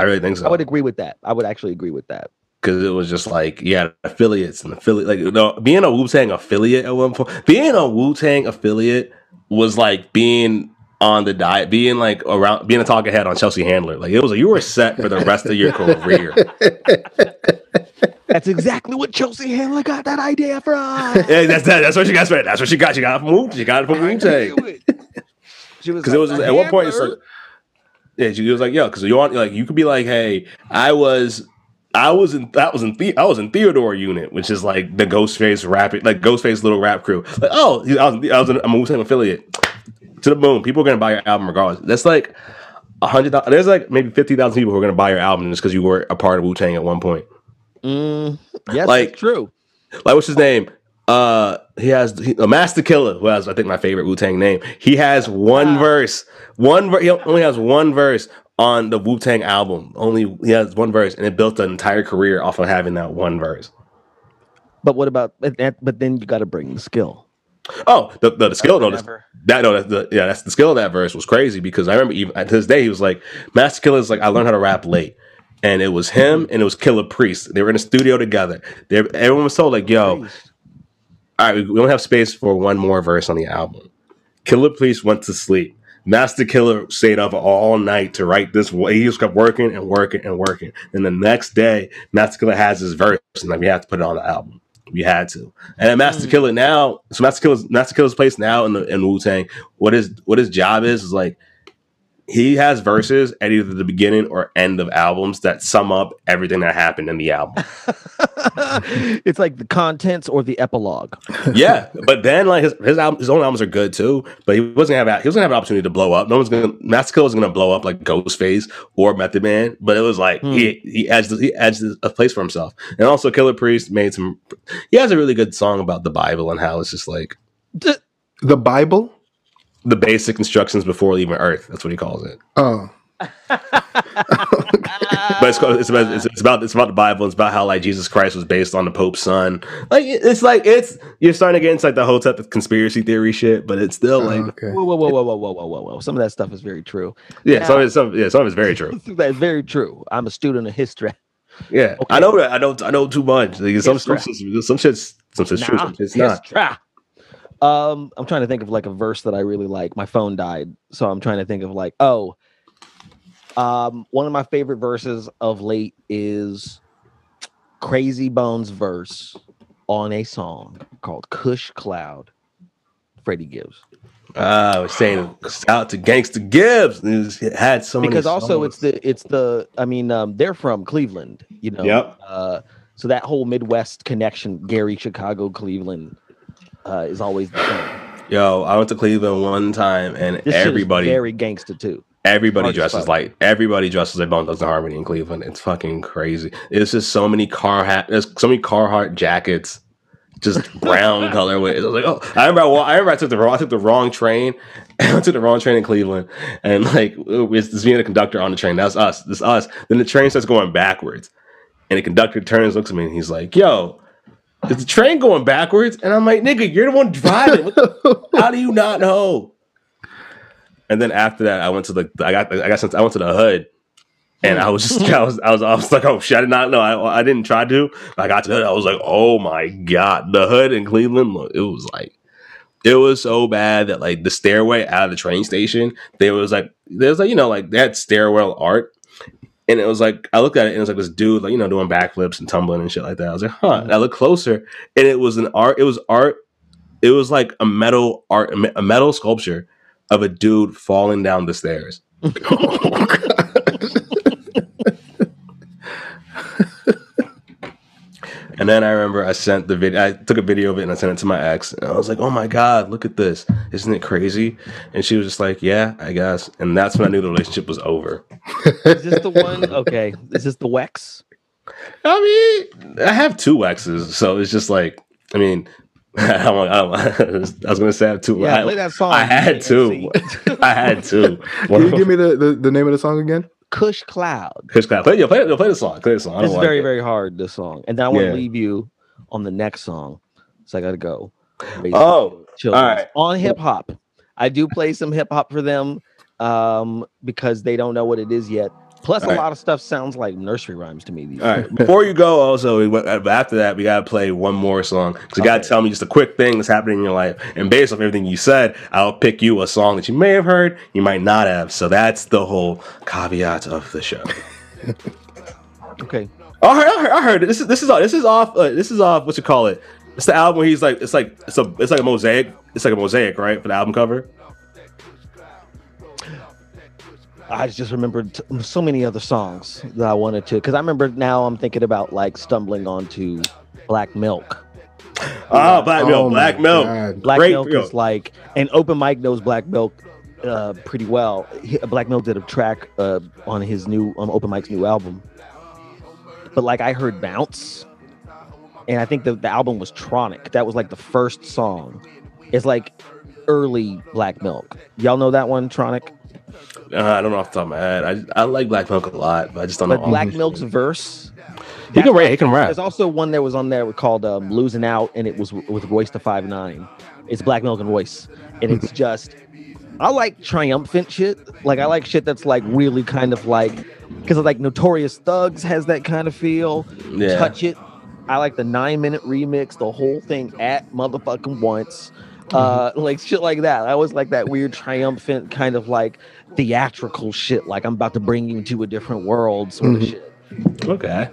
I really think so. I would agree with that. I would actually agree with that. Because it was just like, yeah, affiliates and affiliate, like, you know, being a Wu-Tang affiliate at one point, being a Wu-Tang affiliate was like being on the diet, being like around, being a talking head on Chelsea Handler. Like, it was like you were set for the rest of your career. That's exactly what Chelsea Handler got that idea from. Yeah, that's that. That's what she got. That's what she got. She got it from Wu. She got it from Wu-Tang. She was because like, it was at one point. It's like, yeah, she was like, yo, because you want like you could be like, hey, I was. I was in that was in the I was in Theodore unit, which is like the Ghostface rapid like Ghostface little rap crew. Like, oh, I was I was in, I'm a Wu-Tang affiliate. To the moon, people are gonna buy your album regardless. That's like a hundred. There's like maybe fifty thousand people who are gonna buy your album just because you were a part of Wu-Tang at one point. Mm, yes, like that's true. Like what's his name? Uh, he has he, a Master Killer, who has I think my favorite Wu-Tang name. He has one wow. verse. One ver- he only has one verse on the Wu-Tang album. Only he has one verse, and it built an entire career off of having that one verse. But what about? But then you got to bring the skill. Oh, the the, the skill. No, the, that no, that's the yeah, that's the skill of that verse was crazy because I remember even to this day he was like, Master Killer's like, I learned how to rap late, and it was him and it was Killer Priest. They were in a studio together. They, everyone was told like, yo, all right, we don't have space for one more verse on the album. Killer Priest went to sleep. Master Killer stayed up all night to write this. He just kept working and working and working. And the next day, Master Killer has his verse, and like, we have to put it on the album. We had to. And then Master mm. Killer now, so Master Killer's Master Killer's place now in the in Wu-Tang. What his what his job is is like he has verses at either the beginning or end of albums that sum up everything that happened in the album. It's like the contents or the epilogue. Yeah, but then like his his, album, his own albums are good too. But he wasn't gonna have he was gonna have an opportunity to blow up. No one's gonna Master Killer was gonna blow up like Ghostface or Method Man. But it was like mm. he he edged he edged a place for himself. And also Killer Priest made some. He has a really good song about the Bible and how it's just like the, the Bible, the basic instructions before leaving Earth. That's what he calls it. Oh. But it's, called, it's about it's about it's about the Bible. It's about how like Jesus Christ was based on the Pope's son. Like it's like it's you're starting to get into like the whole type of conspiracy theory shit. But it's still like oh, okay. whoa, whoa, whoa, whoa, whoa, whoa, whoa, whoa, whoa. Some of that stuff is very true. Yeah, now, some of some yeah, some of it's very true. That's very true. I'm a student of history. Yeah, okay. I know that. I know. I know too much. Like, some some some shit's some shit's nah, true. It's not. History. Um, I'm trying to think of like a verse that I really like. My phone died, so I'm trying to think of like, oh, um, one of my favorite verses of late is Crazy Bones' verse on a song called Kush Cloud, Freddie Gibbs. Uh, I was saying out to Gangsta Gibbs. It had so many because also songs. it's the it's the I mean um, they're from Cleveland, you know. Yep. Uh, so that whole Midwest connection, Gary, Chicago, Cleveland. Uh, is always the same. Yo, I went to Cleveland one time, and this everybody very gangsta too. Everybody Hard dresses like everybody dresses like Bone Thugs and Harmony in Cleveland. It's fucking crazy. It's just so many car hat. There's so many Carhartt jackets, just brown colorways. I was like, oh, I remember. I, I remember I took the wrong, I took the wrong train. I took the wrong train in Cleveland, and like it's, it's me and the conductor on the train. That's us. That's us. Then the train starts going backwards, and the conductor turns, looks at me, and he's like, "Yo, is the train going backwards?" And I'm like, nigga, you're the one driving. How do you not know? And then after that, I went to the I got I got since I went to the hood, and I was just I was I was, I was like, oh shit, I did not know. I, I didn't try to. I got to the hood. I was like, oh my god, the hood in Cleveland. It was like it was so bad that like the stairway out of the train station, there was like there's like you know like that stairwell art. And it was like, I looked at it and it was like this dude, like, you know, doing backflips and tumbling and shit like that. I was like, huh. And I looked closer and it was an art. It was art. It was like a metal art, a metal sculpture of a dude falling down the stairs. Oh, and then I remember I sent the video, I took a video of it and I sent it to my ex. And I was like, oh my God, look at this. Isn't it crazy? And she was just like, yeah, I guess. And that's when I knew the relationship was over. Is this the one? Okay. Is this the wax? I mean, I have two waxes. So it's just like, I mean, I, don't, I, don't, I was going to say I have two. Yeah, I, play that song. I had two. I had two. Can you give me the, the, the name of the song again? Kush Cloud. Kush Cloud. Play, yo, play, yo, play the song. Play the song. It's like very, it. very hard, this song. And then I want to yeah. leave you on the next song. So I got to go. Basically, oh, children. All right. On hip hop. I do play some hip hop for them um, because they don't know what it is yet. Plus, all a right. lot of stuff sounds like nursery rhymes to me. These all right. Before you go, also, we, after that, we got to play one more song. Because you got to right. tell me just a quick thing that's happening in your life. And based off everything you said, I'll pick you a song that you may have heard, you might not have. So that's the whole caveat of the show. Okay. I heard, I heard, I heard it. This is, this is, this is off, uh, this is off, what you call it? It's the album where he's like, it's like, it's, a, it's like a mosaic. It's like a mosaic, right? For the album cover. I just remembered t- so many other songs that I wanted to, because I remember now I'm thinking about like stumbling onto Black Milk. Oh, Black oh Milk, Black Milk. God. Black Great Milk is like, and Open Mic knows Black Milk uh, pretty well. He, Black Milk did a track uh, on his new, on Open Mic's new album. But like I heard Bounce, and I think the, the album was Tronic. That was like the first song. It's like early Black Milk. Y'all know that one, Tronic? Uh, I don't know off the top of my head. I I like Black Milk a lot, but I just don't but know. But Black Milk's things. verse, he can rap. He can rap. There's also one that was on there called um, "Losing Out," and it was with Royce the Five Nine. It's Black Milk and Royce, and it's just I like triumphant shit. Like I like shit that's like really kind of like because like Notorious Thugs has that kind of feel. Yeah. Touch It. I like the nine minute remix, the whole thing at motherfucking once. Uh, like shit like that. I always like that weird triumphant kind of like theatrical shit. Like I'm about to bring you to a different world sort mm-hmm. of shit. Okay.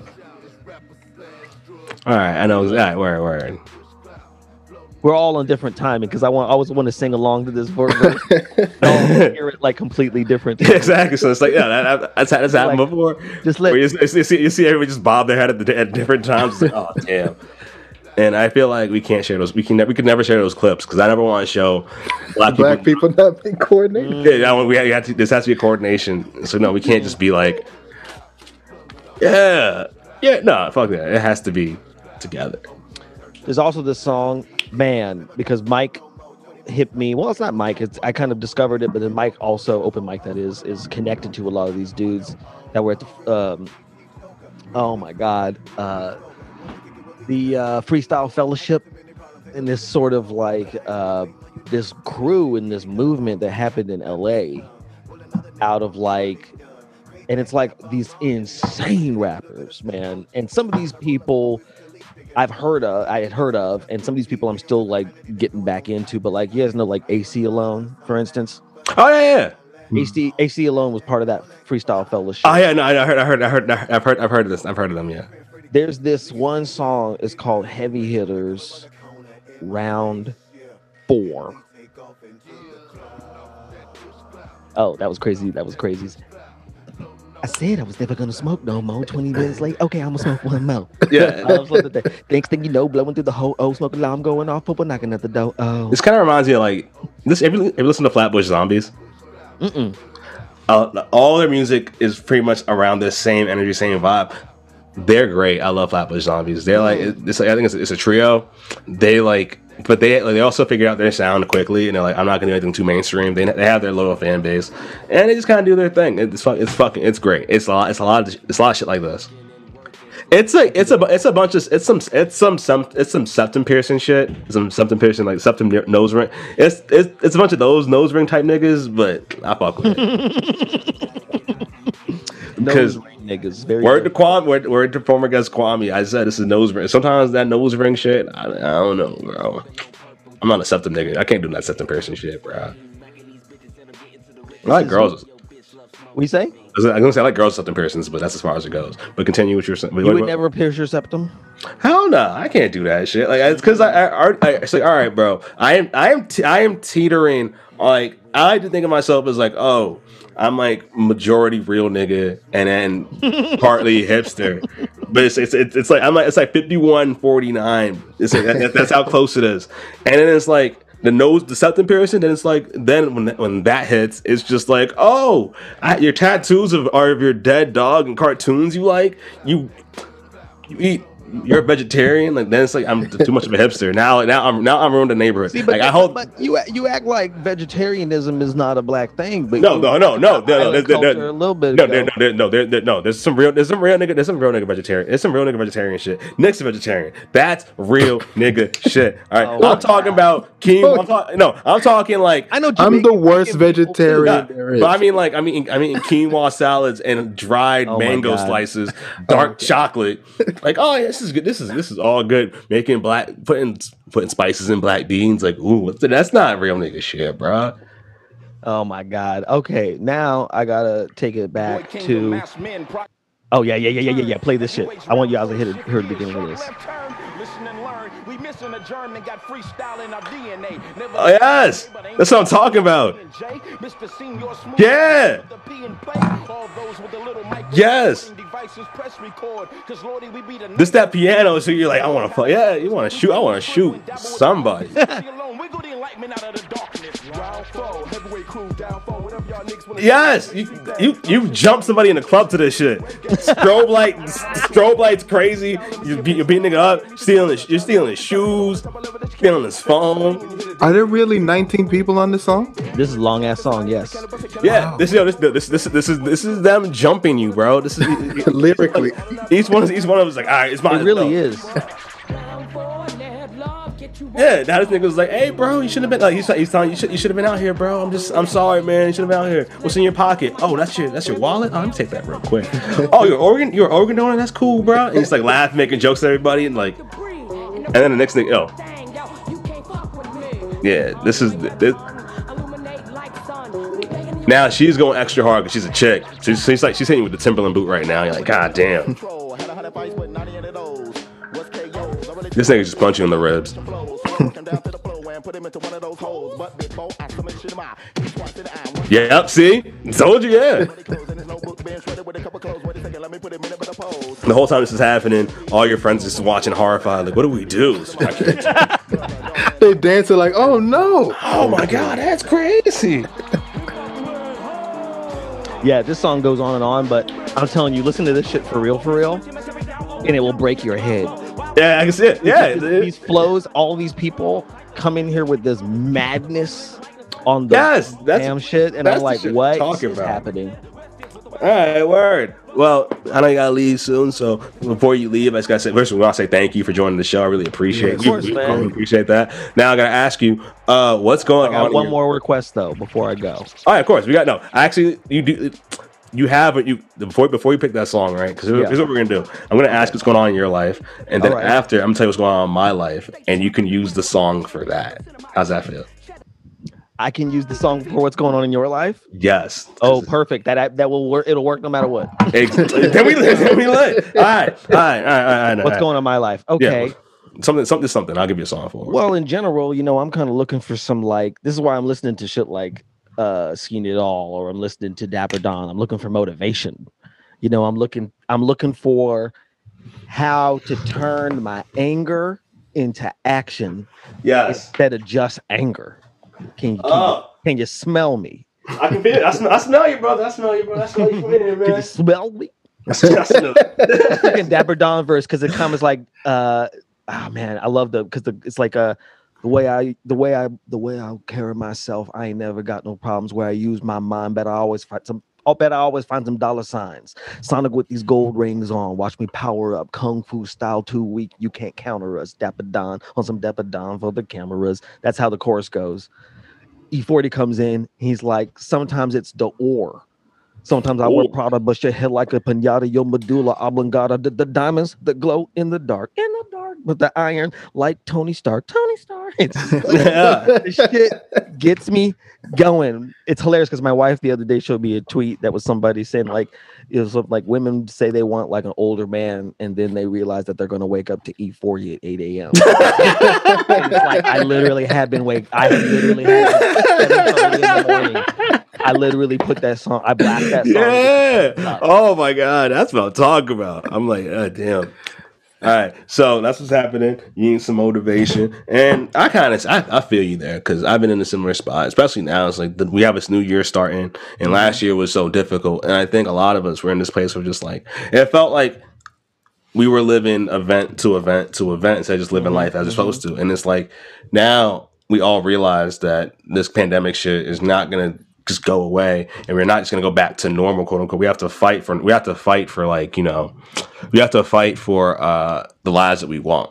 All right. I know. All right. Word, word. We're all on different timing because I want. I always want to sing along to this verse. I hear it like completely different. Yeah, exactly. So it's like yeah, that, that, that's that's happened like, before. Just let you, you, see, you see everybody just bob their head at, the, at different times. Like, oh damn. And I feel like we can't share those. We can. Ne- we could never share those clips because I never want to show black, black people, people not being coordinated. Yeah, that one, we have to. This has to be a coordination. So no, we can't just be like, yeah, yeah. No, fuck that. It has to be together. There's also this song, man, because Mike hit me. Well, it's not Mike. It's I kind of discovered it, but then Mike also open Mike that is is connected to a lot of these dudes that were at the um, Oh my God. Uh, the uh, Freestyle Fellowship and this sort of like uh, this crew and this movement that happened in L A out of like, and it's like these insane rappers, man. And some of these people I've heard of, I had heard of, and some of these people I'm still like getting back into, but like, you guys know like A C Alone, for instance. Oh yeah, yeah. A C, A C Alone was part of that Freestyle Fellowship. Oh yeah, no, I heard, I heard, I heard, I've heard, I've heard of this, I've heard of them. Yeah. There's this one song. It's called Heavy Hitters, Round Four. Oh, that was crazy. That was crazy. I said I was never gonna smoke no more. Twenty minutes late. Okay, I'm gonna smoke one more. Yeah. I was the next thing you know, blowing through the whole oh smoke alarm going off, people knocking at the door. Oh. This kind of reminds me of like this. Ever listen to Flatbush Zombies? Mm-mm. Uh, all their music is pretty much around this same energy, same vibe. They're great. I love Flatbush Zombies. They're like, it's like I think it's, it's a trio. They like, but they like, they also figured out their sound quickly, and they're like, I'm not gonna do anything too mainstream. They they have their loyal fan base, and they just kind of do their thing. It's fuck, it's fucking, it's great. It's a lot, it's a lot, of, it's a lot of shit like this. It's like it's a it's a bunch of it's some it's some some it's some septum piercing shit, some septum piercing like septum nose ring. It's it's it's a bunch of those nose ring type niggas, but I fuck with it. Because niggas, very word good. To Kwame, word, word to former guest Kwame. I said this is nose ring. Sometimes that nose ring shit, I, I don't know, bro. I'm not a septum nigga. I can't do that septum piercing shit, bro. I like girls. What you say? I was gonna say I like girls' septum piercings, but that's as far as it goes. But continue with your. You would what? Never pierce your septum? Hell no, nah, I can't do that shit. Like it's because I, I, I, I it's like all right, bro. I am, I am, te- I am teetering. Like I like to think of myself as like, oh, I'm like majority real nigga and then partly hipster. But it's, it's it's it's like I'm like it's like fifty-one forty-nine. It's like that, that's how close it is. And then it's like. The nose, the septum piercing, then it's like, then when when that hits, it's just like, oh, I, your tattoos of are of your dead dog and cartoons you like, you you eat, you're a vegetarian, like then it's like I'm too much of a hipster. Now, now I'm now I'm ruined the neighborhood. See, but, like, I hope, but you you act like vegetarianism is not a black thing, but no, you, no, no, no, no, no, no, a little bit, no, no, no, no, there, there, no, there's some real, there's some real nigga, there's some real nigga vegetarian, there's some real nigga vegetarian shit. Nick's a vegetarian. That's real nigga shit. All right, oh, I'm talking God. About Keem. I'm talking, no, I'm talking like I know I'm the worst vegetarian not, there is. But I mean, like I mean, I mean quinoa salads and dried oh mango slices, dark oh, okay. chocolate, like oh yeah. This is good. This is this is all good. Making black, putting putting spices in black beans. Like, ooh, that's not real nigga shit, bro. Oh my God. Okay, now I gotta take it back to. Oh yeah, yeah, yeah, yeah, yeah, yeah. Play this shit. I want y'all to hit it. Hear the beginning of this. Oh yes, that's what I'm talking about. Yeah. Yes. This that piano, so you're like, I want to play. Yeah, you want to shoot. I want to shoot somebody. Yes, you you you jump somebody in the club to this shit. Strobe light, strobe light's crazy. You be, you're beating nigga up, stealing. You're stealing his shoes, stealing his phone. Are there really nineteen people on this song? This is a long ass song. Yes. Yeah. Wow. This is yo, this this this this is this is them jumping you, bro. This is lyrically. Each one is each one of us like, all right, it's my. It really no. is. Yeah, now this nigga was like, "Hey, bro, you should have been like he's he's telling you should you should have been out here, bro. I'm just I'm sorry, man. You should have been out here. What's in your pocket? Oh, that's your that's your wallet. Oh, let me take that real quick. Oh, your organ your organ donor. That's cool, bro." And he's like laughing, making jokes to everybody, and like, and then the next thing, oh, yeah, this is this. Now she's going extra hard because she's a chick. So she's like she's hitting you with the Timberland boot right now. You're like, God damn. This nigga just punching on the ribs. Yep, see? Told you, yeah. The whole time this is happening, all your friends just watching horrified, like, what do we do? So they dancing like, oh no. Oh my God, that's crazy. Yeah, this song goes on and on, but I'm telling you, listen to this shit for real, for real, and it will break your head. Yeah, I can see it. Yeah, just, it, these flows, all these people come in here with this madness on the yes, that's, damn shit, and I'm like, what is happening? All right, word. Well, I know you gotta leave soon, so before you leave, I just gotta say, first of all, I say thank you for joining the show. I really appreciate yeah, you. Of course, man. I appreciate that. Now I gotta ask you, uh, what's going I got on? One here? more request though before I go. All right, of course. We got no. Actually, you do. You have but you before before you pick that song, right? Because yeah. here's what we're gonna do. I'm gonna ask what's going on in your life, and then right. after, I'm gonna tell you what's going on in my life, and you can use the song for that. How's that feel? I can use the song for what's going on in your life. Yes. Oh, perfect. That that will work. It'll work no matter what. Then we then we look. All right. All right. All right. All right, all right. What's going on in my life? Okay. Yeah. Something, something, something. I'll give you a song for. Well, in general, you know, I'm kind of looking for some like. This is why I'm listening to shit like uh, Seen It All, or I'm listening to Dapper Don. I'm looking for motivation. You know, I'm looking. I'm looking for how to turn my anger into action. Yes. Instead of just anger. Can you, can, oh. you, can you smell me? I can feel it. I smell, I smell you, brother. I smell you, brother. I smell you from here, man. Can you smell me? I smell you. Dapper Don verse, because it comes like, uh, oh man, I love the, because it's like a, the way I, the way I, the way I carry myself, I ain't never got no problems where I use my mind, but I always fight some. I'll bet I always find some dollar signs. Sonic with these gold rings on. Watch me power up. Kung Fu style too weak. You can't counter us. Dapper Don on some Dapper Don for the cameras. That's how the chorus goes. E forty comes in. He's like, sometimes it's the or. Sometimes I wear Prada, bust your head like a pinata. Your medulla oblongata. The, the diamonds that glow in the dark. In the dark with the iron like Tony Stark. Tony Stark. This shit gets me going. It's hilarious because my wife the other day showed me a tweet that was somebody saying like, it was like women say they want like an older man and then they realize that they're going to wake up to E forty at eight a.m. Like I literally have been wake. I literally have been in the morning. I literally put that song. I blacked that song. Yeah. Oh my God, that's what I'm talking about. I'm like, oh, damn. All right, so that's what's happening. You need some motivation, and I kind of I, I feel you there because I've been in a similar spot, especially now. It's like the, we have this new year starting, and last year was so difficult, and I think a lot of us were in this place where just like it felt like we were living event to event to event instead of just living mm-hmm. life as mm-hmm. you're supposed to, and it's like now we all realize that this pandemic shit is not gonna just go away, and we're not just gonna go back to normal, quote unquote. We have to fight for. We have to fight for, like, you know, we have to fight for uh, the lives that we want.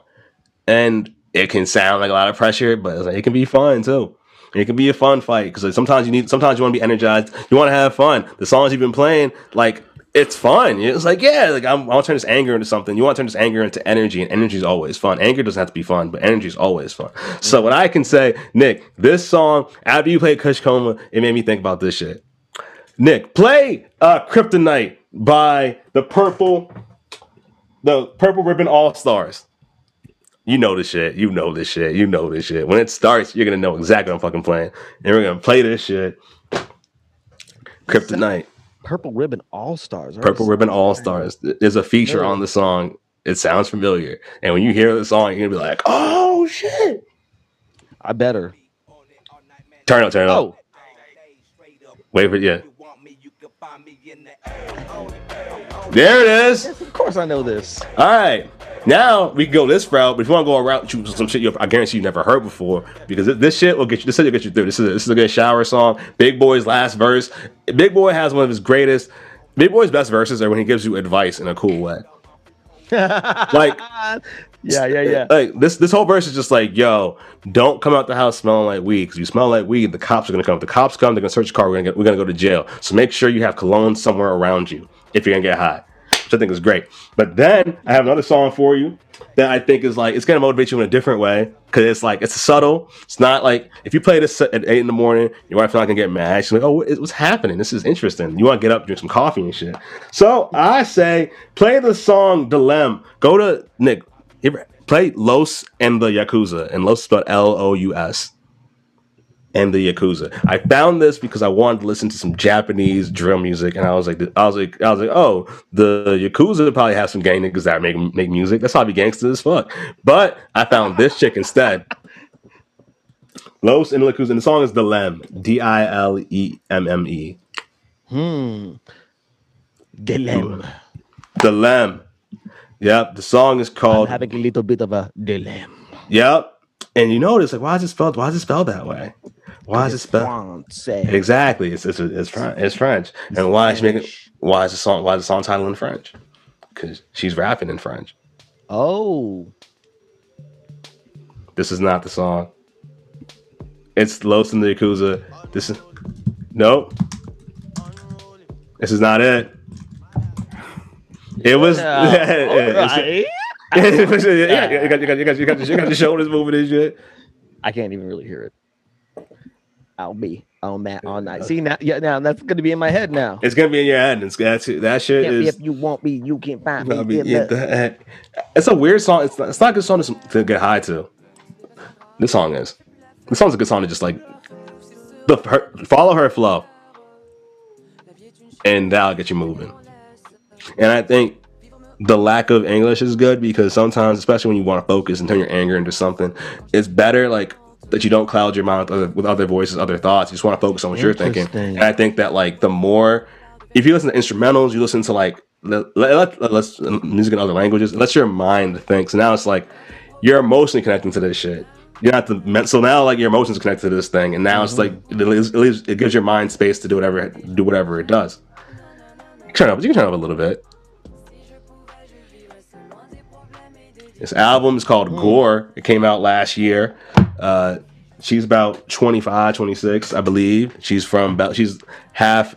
And it can sound like a lot of pressure, but it's like, it can be fun too. It can be a fun fight because like, sometimes you need. Sometimes you want to be energized. You want to have fun. The songs you've been playing, like, it's fun. It's like, yeah, like I'm, I want to turn this anger into something. You want to turn this anger into energy, and energy is always fun. Anger doesn't have to be fun, but energy is always fun. So what I can say, Nick, this song, after you played Kush Coma, it made me think about this shit. Nick, play uh, Kryptonite by the Purple, the Purple Ribbon All-Stars. You know this shit. You know this shit. You know this shit. When it starts, you're going to know exactly what I'm fucking playing. And we're going to play this shit. Kryptonite. Purple Ribbon All Stars. Purple Ribbon All Stars. There's a feature really? on the song. It sounds familiar, and when you hear the song, you're gonna be like, "Oh shit!" I better turn it up, turn it up. Oh. Wait for it, yeah. There it is. Yes, of course, I know this. All right, now we can go this route. But if you want to go a route, you some shit you, I guarantee you never heard before, because this shit will get you. This shit will get you through. This is a, this is a good shower song. Big Boy's last verse. Big Boy has one of his greatest. Big Boy's best verses are when he gives you advice in a cool way. Like, yeah, yeah, yeah. Like this, this whole verse is just like, yo, don't come out the house smelling like weed. Because you smell like weed, the cops are gonna come. If the cops come, they're gonna search your car. We're gonna, get, we're gonna go to jail. So make sure you have cologne somewhere around you if you're gonna get high. Which I think is great. But then I have another song for you that I think is like, it's gonna motivate you in a different way. Cause it's like, it's subtle. It's not like if you play this at eight in the morning, your wife's not gonna get mad. She's like, oh, what's happening? This is interesting. You want to get up, drink some coffee and shit. So I say, play the song Dilem. Go to Nick. Play Los and the Yakuza, and Los is spelled L O U S. And the Yakuza. I found this because I wanted to listen to some Japanese drill music, and I was like, I was like, I was like, oh, the Yakuza probably have some gang niggas that make make music. That's probably gangster as fuck. But I found this chick instead. Los and Yakuza, and the song is Dilem, D I L E M M E. Hmm. Dilem. Dilem. Yep. The song is called. I'm having a little bit of a dilem. Yep. And you notice, like, why is it spelled? Why is it spelled that way? Why is it spelled? Exactly. It's it's it's French. It's French. And why is she making? Why is the song? Why is the song title in French? Because she's rapping in French. Oh. This is not the song. It's Los in the Yakuza. This is nope. This is not it. It was. Yeah, you got you got you got you got your shoulders moving and shit. I can't even really hear it. I'll be on that all night. See now, yeah, now that's gonna be in my head now. It's gonna be in your head. And it's that's that shit if, is. If you want me, you can find me. It, the, it's a weird song. It's not, it's not a good song to, to get high to. This song is. This song's a good song to just like the her, follow her flow, and that'll get you moving. And I think the lack of English is good because sometimes, especially when you want to focus and turn your anger into something, it's better like that you don't cloud your mind with other, with other voices, other thoughts. You just want to focus on what you're thinking. And I think that like the more, if you listen to instrumentals, you listen to like let, let, let, let's music in other languages. It lets your mind think. So now it's like you're emotionally connecting to this shit. You're not the so now like your emotions connected to this thing, and now mm-hmm. it's like it, leaves, it, leaves, it gives your mind space to do whatever do whatever it does. You can turn up, you can turn up a little bit. This album is called Gore. It came out last year. Uh, she's about twenty-five, twenty-six, I believe. She's from, she's half,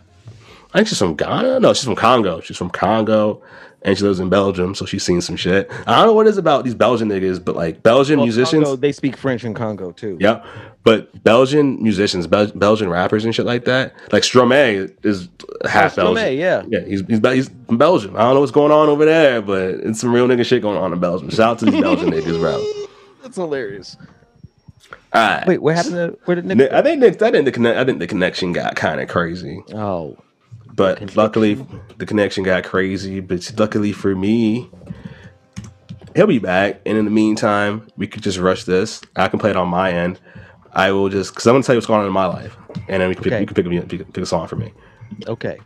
I think she's from Ghana. No, she's from Congo. She's from Congo, and she lives in Belgium, so she's seen some shit. I don't know what it is about these Belgian niggas, but like Belgian well, musicians. Congo, they speak French in Congo too. Yep. But Belgian musicians, Bel- Belgian rappers and shit like that. Like Stromae is half oh, Belgian. Stromae, yeah. Yeah, he's, he's he's from Belgium. I don't know what's going on over there, but it's some real nigga shit going on in Belgium. Shout out to these Belgian niggas, bro. That's hilarious. All right. Wait, what happened to, where did Nick go? I think Nick, I think the connect, I think the connection got kind of crazy. Oh. But connection. Luckily, the connection got crazy. But luckily for me, he'll be back. And in the meantime, we could just rush this. I can play it on my end. I will just, because I'm going to tell you what's going on in my life. And then we can, okay. pick, we can pick, a, pick a song for me. Okay.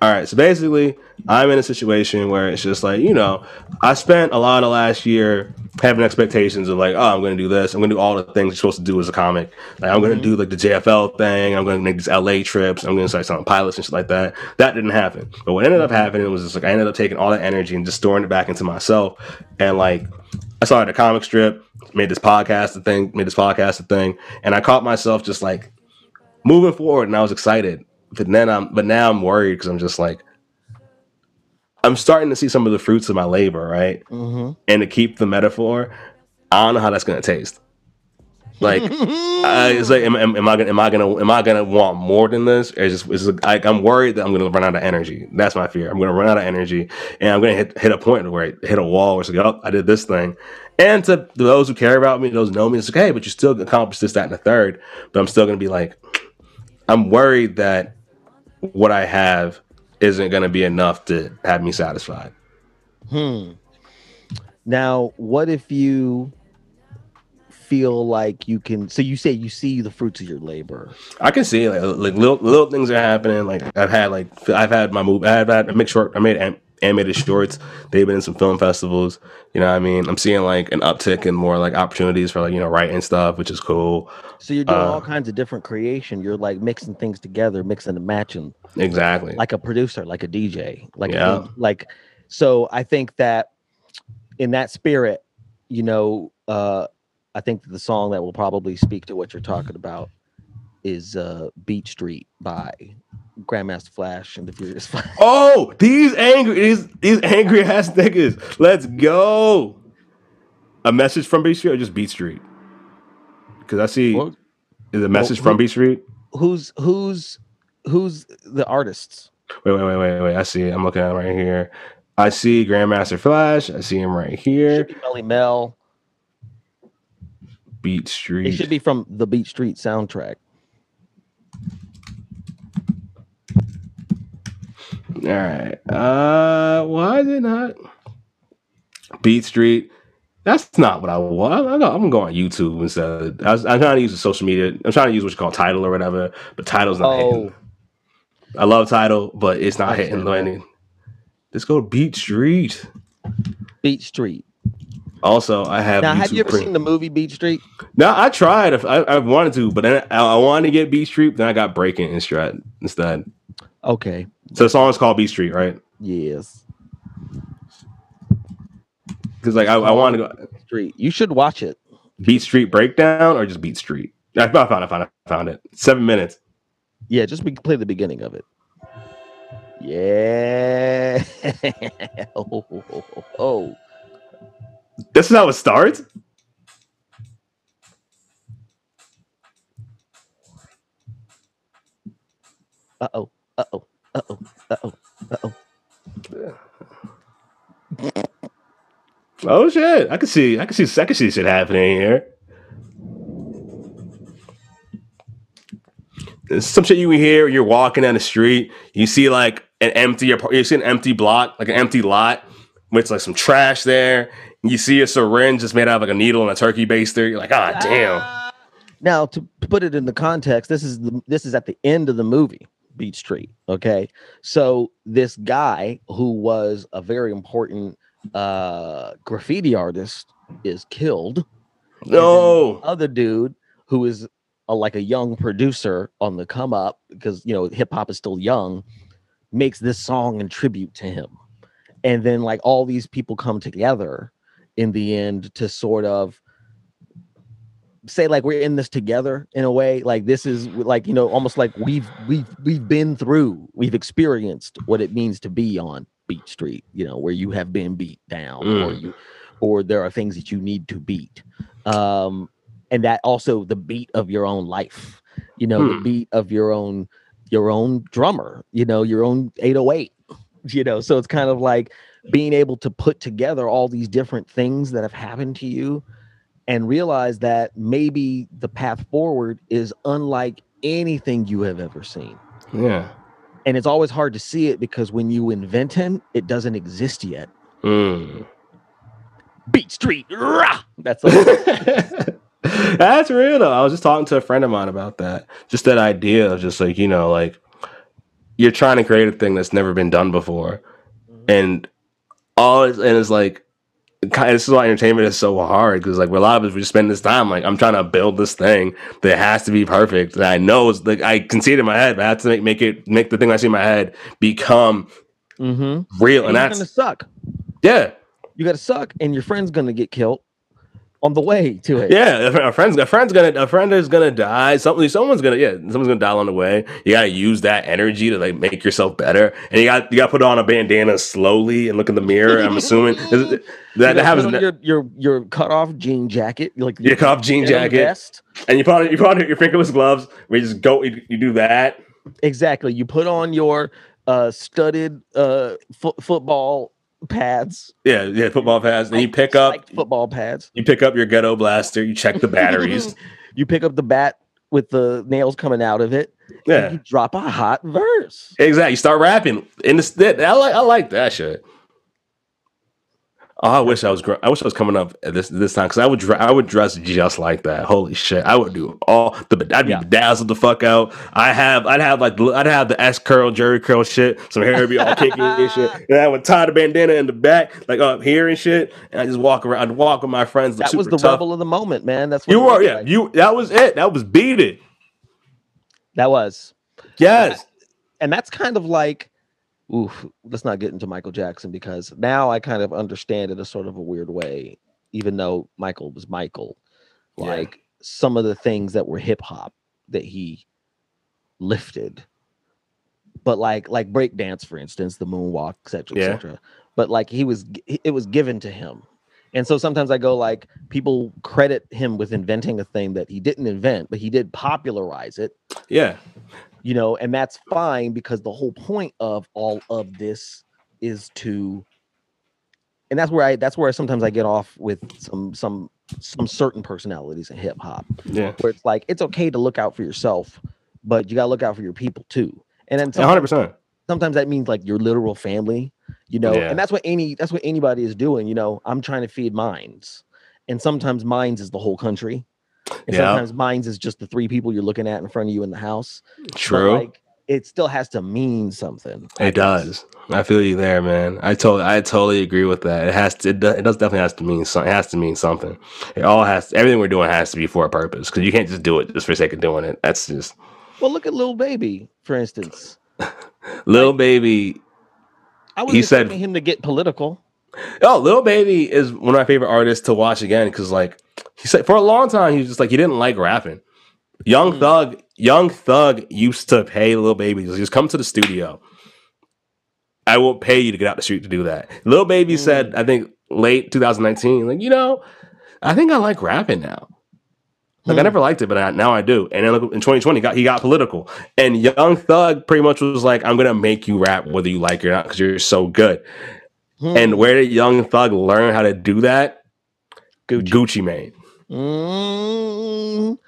All right. So basically, I'm in a situation where it's just like, you know, I spent a lot of last year having expectations of like, oh, I'm going to do this. I'm going to do all the things you're supposed to do as a comic. Like, I'm going to do like the J F L thing. I'm going to make these L A trips. I'm going to start selling pilots and shit like that. That didn't happen. But what ended up happening was just like I ended up taking all that energy and just storing it back into myself. And like I started a comic strip, made this podcast a thing, made this podcast a thing. And I caught myself just like moving forward, and I was excited. But then I'm, but now I'm worried because I'm just like, I'm starting to see some of the fruits of my labor, right? Mm-hmm. And to keep the metaphor, I don't know how that's gonna taste. Like, I, it's like, am, am, am I gonna, am I gonna, am I gonna want more than this? Or just, it's just like, I'm worried that I'm gonna run out of energy. That's my fear. I'm gonna run out of energy, and I'm gonna hit hit a point where I hit a wall where it's like, oh, I did this thing. And to, to those who care about me, those who know me, it's like, hey, but you still accomplished this, that, and the third. But I'm still gonna be like, I'm worried that what I have isn't going to be enough to have me satisfied. Hmm. Now, what if you feel like you can? So you say you see the fruits of your labor. I can see like, like little little things are happening. Like I've had like I've had my move. I've had a mixed short. I made an, animated shorts. They've been in some film festivals. You know what I mean? I'm seeing like an uptick in more like opportunities for like, you know, writing stuff, which is cool. So you're doing uh, all kinds of different creation. You're like mixing things together, mixing and matching. Exactly. Like a producer, like a D J, like, yeah. a, like, so I think that in that spirit, you know, uh, I think the song that will probably speak to what you're talking about is uh, Beach Street by Grandmaster Flash and the Furious Five. Oh, these angry, these these angry ass niggas. Let's go. A message from Beach Street or just Beat Street? Because I see well, is a message well, from who, Beat Street. Who's who's who's the artists? Wait, wait, wait, wait, wait. I see it. I'm looking at it right here. I see Grandmaster Flash. I see him right here. Should be Melly Mel. Beat Street. It should be from the Beat Street soundtrack. All right. Uh, why is it not Beat Street? That's not what I want. I'm gonna go on YouTube instead. I was, I'm trying to use the social media. I'm trying to use what you call Tidal or whatever, but Tidal's not oh. hitting. I love Tidal, but it's not I hitting. Landing. Let's go to Beat Street. Beat Street. Also, I have. Now, YouTube have you ever print. seen the movie Beat Street? No, I tried. I, I wanted to, but then I, I wanted to get Beat Street. Then I got Breaking instead. Okay. So the song is called Beat Street, right? Yes. Because like I, I want to go Street. You should watch it. Beat Street Breakdown or just Beat Street? I found. I found. I found it. Seven minutes. Yeah, just be, play the beginning of it. Yeah. oh, oh, oh, oh. This is how it starts? Uh-oh. Uh-oh. Uh-oh. Uh-oh. Uh-oh. Oh shit. I can see I can see I can see shit happening here. There's some shit you hear, you're walking down the street, you see like an empty you see an empty block, like an empty lot with like some trash there. You see a syringe just made out of like a needle and a turkey baster. You're like, ah, ah. damn. Now, to put it in the context, this is the, this is at the end of the movie, Beat Street. Okay, so this guy who was a very important uh, graffiti artist is killed. No, other dude who is a, like a young producer on the come up because you know hip hop is still young, makes this song in tribute to him, and then like all these people come together in the end to sort of say like we're in this together in a way, like this is like, you know, almost like we've we've we've been through, we've experienced what it means to be on Beat Street, you know, where you have been beat down mm. or you or there are things that you need to beat. Um and that also the beat of your own life, you know, mm. the beat of your own your own drummer, you know, your own eight oh eight, you know, so it's kind of like being able to put together all these different things that have happened to you and realize that maybe the path forward is unlike anything you have ever seen. Yeah. And it's always hard to see it because when you invent it, it doesn't exist yet. Mm. Beat Street. Rah! That's That's real though. I was just talking to a friend of mine about that. Just that idea of just like, you know, like you're trying to create a thing that's never been done before. Mm-hmm. And all it's, and it's like, this is why entertainment is so hard because like a lot of us we just spend this time like I'm trying to build this thing that has to be perfect that I know is like I can see it in my head, but I have to make, make it make the thing I see in my head become mm-hmm. real, and, and that's gonna suck. Yeah, you gotta suck, and your friend's gonna get killed on the way to it. Yeah, a friend's a friend's gonna a friend is gonna die. Something someone's gonna yeah someone's gonna die on the way. You gotta use that energy to like make yourself better, and you got you gotta put on a bandana slowly and look in the mirror. I'm assuming. That, that happens. Your, your your cut off jean jacket, like your cut off jean jacket, vest. And you put on you put on your fingerless gloves. We just go. You, you do that exactly. You put on your uh, studded uh, fo- football pads. Yeah, yeah, football pads. Then you pick up football pads. You pick up your ghetto blaster. You check the batteries. You pick up the bat with the nails coming out of it. Yeah, and you drop a hot verse. Exactly. You start rapping. And this, I like I like that shit. Oh, I wish I was. I wish I was coming up at this this time because I would. I would dress just like that. Holy shit! I would do all the. I'd be yeah. bedazzled the fuck out. I have. I'd have like. I'd have the S curl, Jerry curl shit. Some hair would be all kicking and shit. And I would tie the bandana in the back, like up here and shit. And I just walk around. I'd walk with my friends. That was the tough. Rebel of the moment, man. That's what you were. Yeah, like. you. That was it. That was Beat It. That was. Yes. And that's kind of like. Oof, let's not get into Michael Jackson because now I kind of understand it a sort of a weird way, even though Michael was Michael. Like yeah. some of the things that were hip hop that he lifted. But like like breakdance, for instance, the moonwalk, et cetera, yeah. et cetera. But like he was it was given to him. And so sometimes I go like people credit him with inventing a thing that he didn't invent, but he did popularize it. Yeah. You know, and that's fine because the whole point of all of this is to, and that's where I that's where sometimes I get off with some some some certain personalities in hip hop. Yeah, where it's like it's okay to look out for yourself, but you gotta look out for your people too. And then sometimes, one hundred percent sometimes that means like your literal family, you know. Yeah. And that's what any that's what anybody is doing. You know, I'm trying to feed minds, and sometimes minds is the whole country. And yeah. sometimes minds is just the three people you're looking at in front of you in the house. True. Like, it still has to mean something. It does. I feel you there, man. I totally, I totally agree with that. It has to. It does, it does definitely has to mean something. It has to mean something. It all has. Everything we're doing has to be for a purpose, because you can't just do it just for the sake of doing it. That's just. Well, look at Lil Baby, for instance. Lil like, Baby. I was expecting him to get political. Oh, Lil Baby is one of my favorite artists to watch again, because like he said, for a long time he was just like he didn't like rapping. Young mm. Thug, Young Thug used to pay Lil Baby just come to the studio. I won't pay you to get out the street to do that. Lil Baby mm. said, I think late twenty nineteen, like, you know, I think I like rapping now. Like mm. I never liked it, but I, now I do. And then look, in twenty twenty, got, he got political. And Young Thug pretty much was like, I'm gonna make you rap whether you like it or not because you're so good. Mm. And where did Young Thug learn how to do that? Gucci, Gucci Mane. Mm.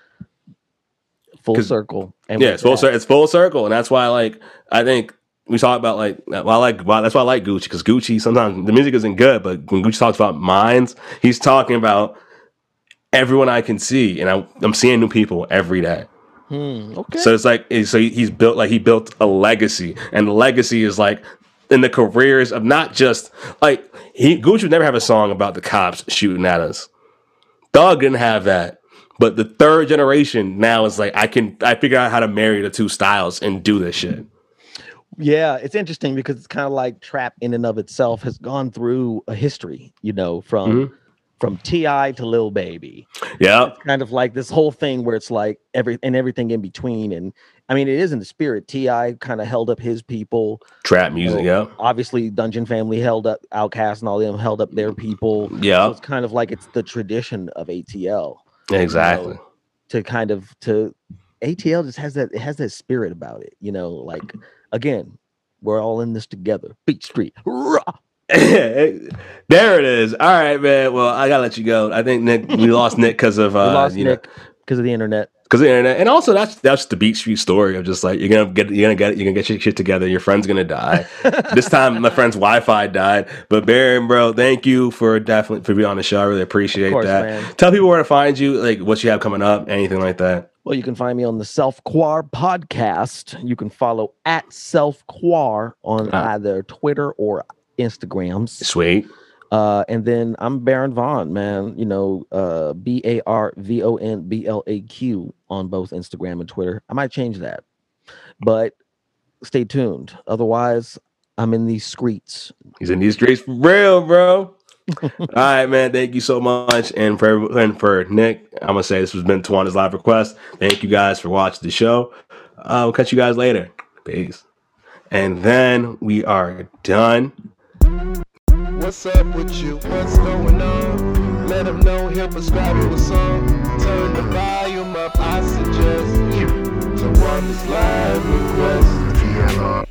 Full circle. And yeah, it's full, cir- it's full circle. And that's why, like, I think we talk about, like, well, I like well, that's why I like Gucci, because Gucci, sometimes the music isn't good, but when Gucci talks about minds, he's talking about everyone I can see. And I, I'm seeing new people every day. Hmm, okay. So it's like, so he's built, like, he built a legacy. And the legacy is, like, in the careers of not just, like, he, Gucci would never have a song about the cops shooting at us. Thug didn't have that. But the third generation now is like, I can I figure out how to marry the two styles and do this shit. Yeah, it's interesting because it's kind of like trap in and of itself has gone through a history, you know, from mm-hmm. from T I to Lil Baby. Yeah. It's kind of like this whole thing where it's like every and everything in between. And I mean, it is in the spirit. T I kind of held up his people. Trap music, you know, yeah. Obviously, Dungeon Family held up, OutKast and all of them held up their people. Yeah. So it's kind of like it's the tradition of A T L. Exactly. You know, to kind of to A T L just has that it has that spirit about it, you know. Like again, we're all in this together. Beach Street, there it is. All right, man. Well, I gotta let you go. I think Nick, we lost Nick because of uh, we lost you Nick because of the internet. Because of the internet, and also that's that's the Beach Street story of just like you're gonna get you're gonna get you're gonna get your shit together. Your friend's gonna die. This time, my friend's Wi-Fi died. But Baron, bro, thank you for definitely for being on the show. I really appreciate course, that. Man. Tell people where to find you, like what you have coming up, anything like that. Well, you can find me on the Self Quar podcast. You can follow at Self Quar on ah. either Twitter or Instagrams. Sweet. Uh, and then I'm Baron Vaughn, man, you know, uh, B A R V O N B L A Q on both Instagram and Twitter. I might change that, but stay tuned. Otherwise, I'm in these streets. He's in these streets for real, bro. All right, man. Thank you so much. And for, and for Nick, I'm going to say this has been Tawana's Live Request. Thank you guys for watching the show. Uh, we'll catch you guys later. Peace. And then we are done. What's up with you? What's going on? Let them know, he'll prescribe you a song. Turn the volume up, I suggest you to want this live request.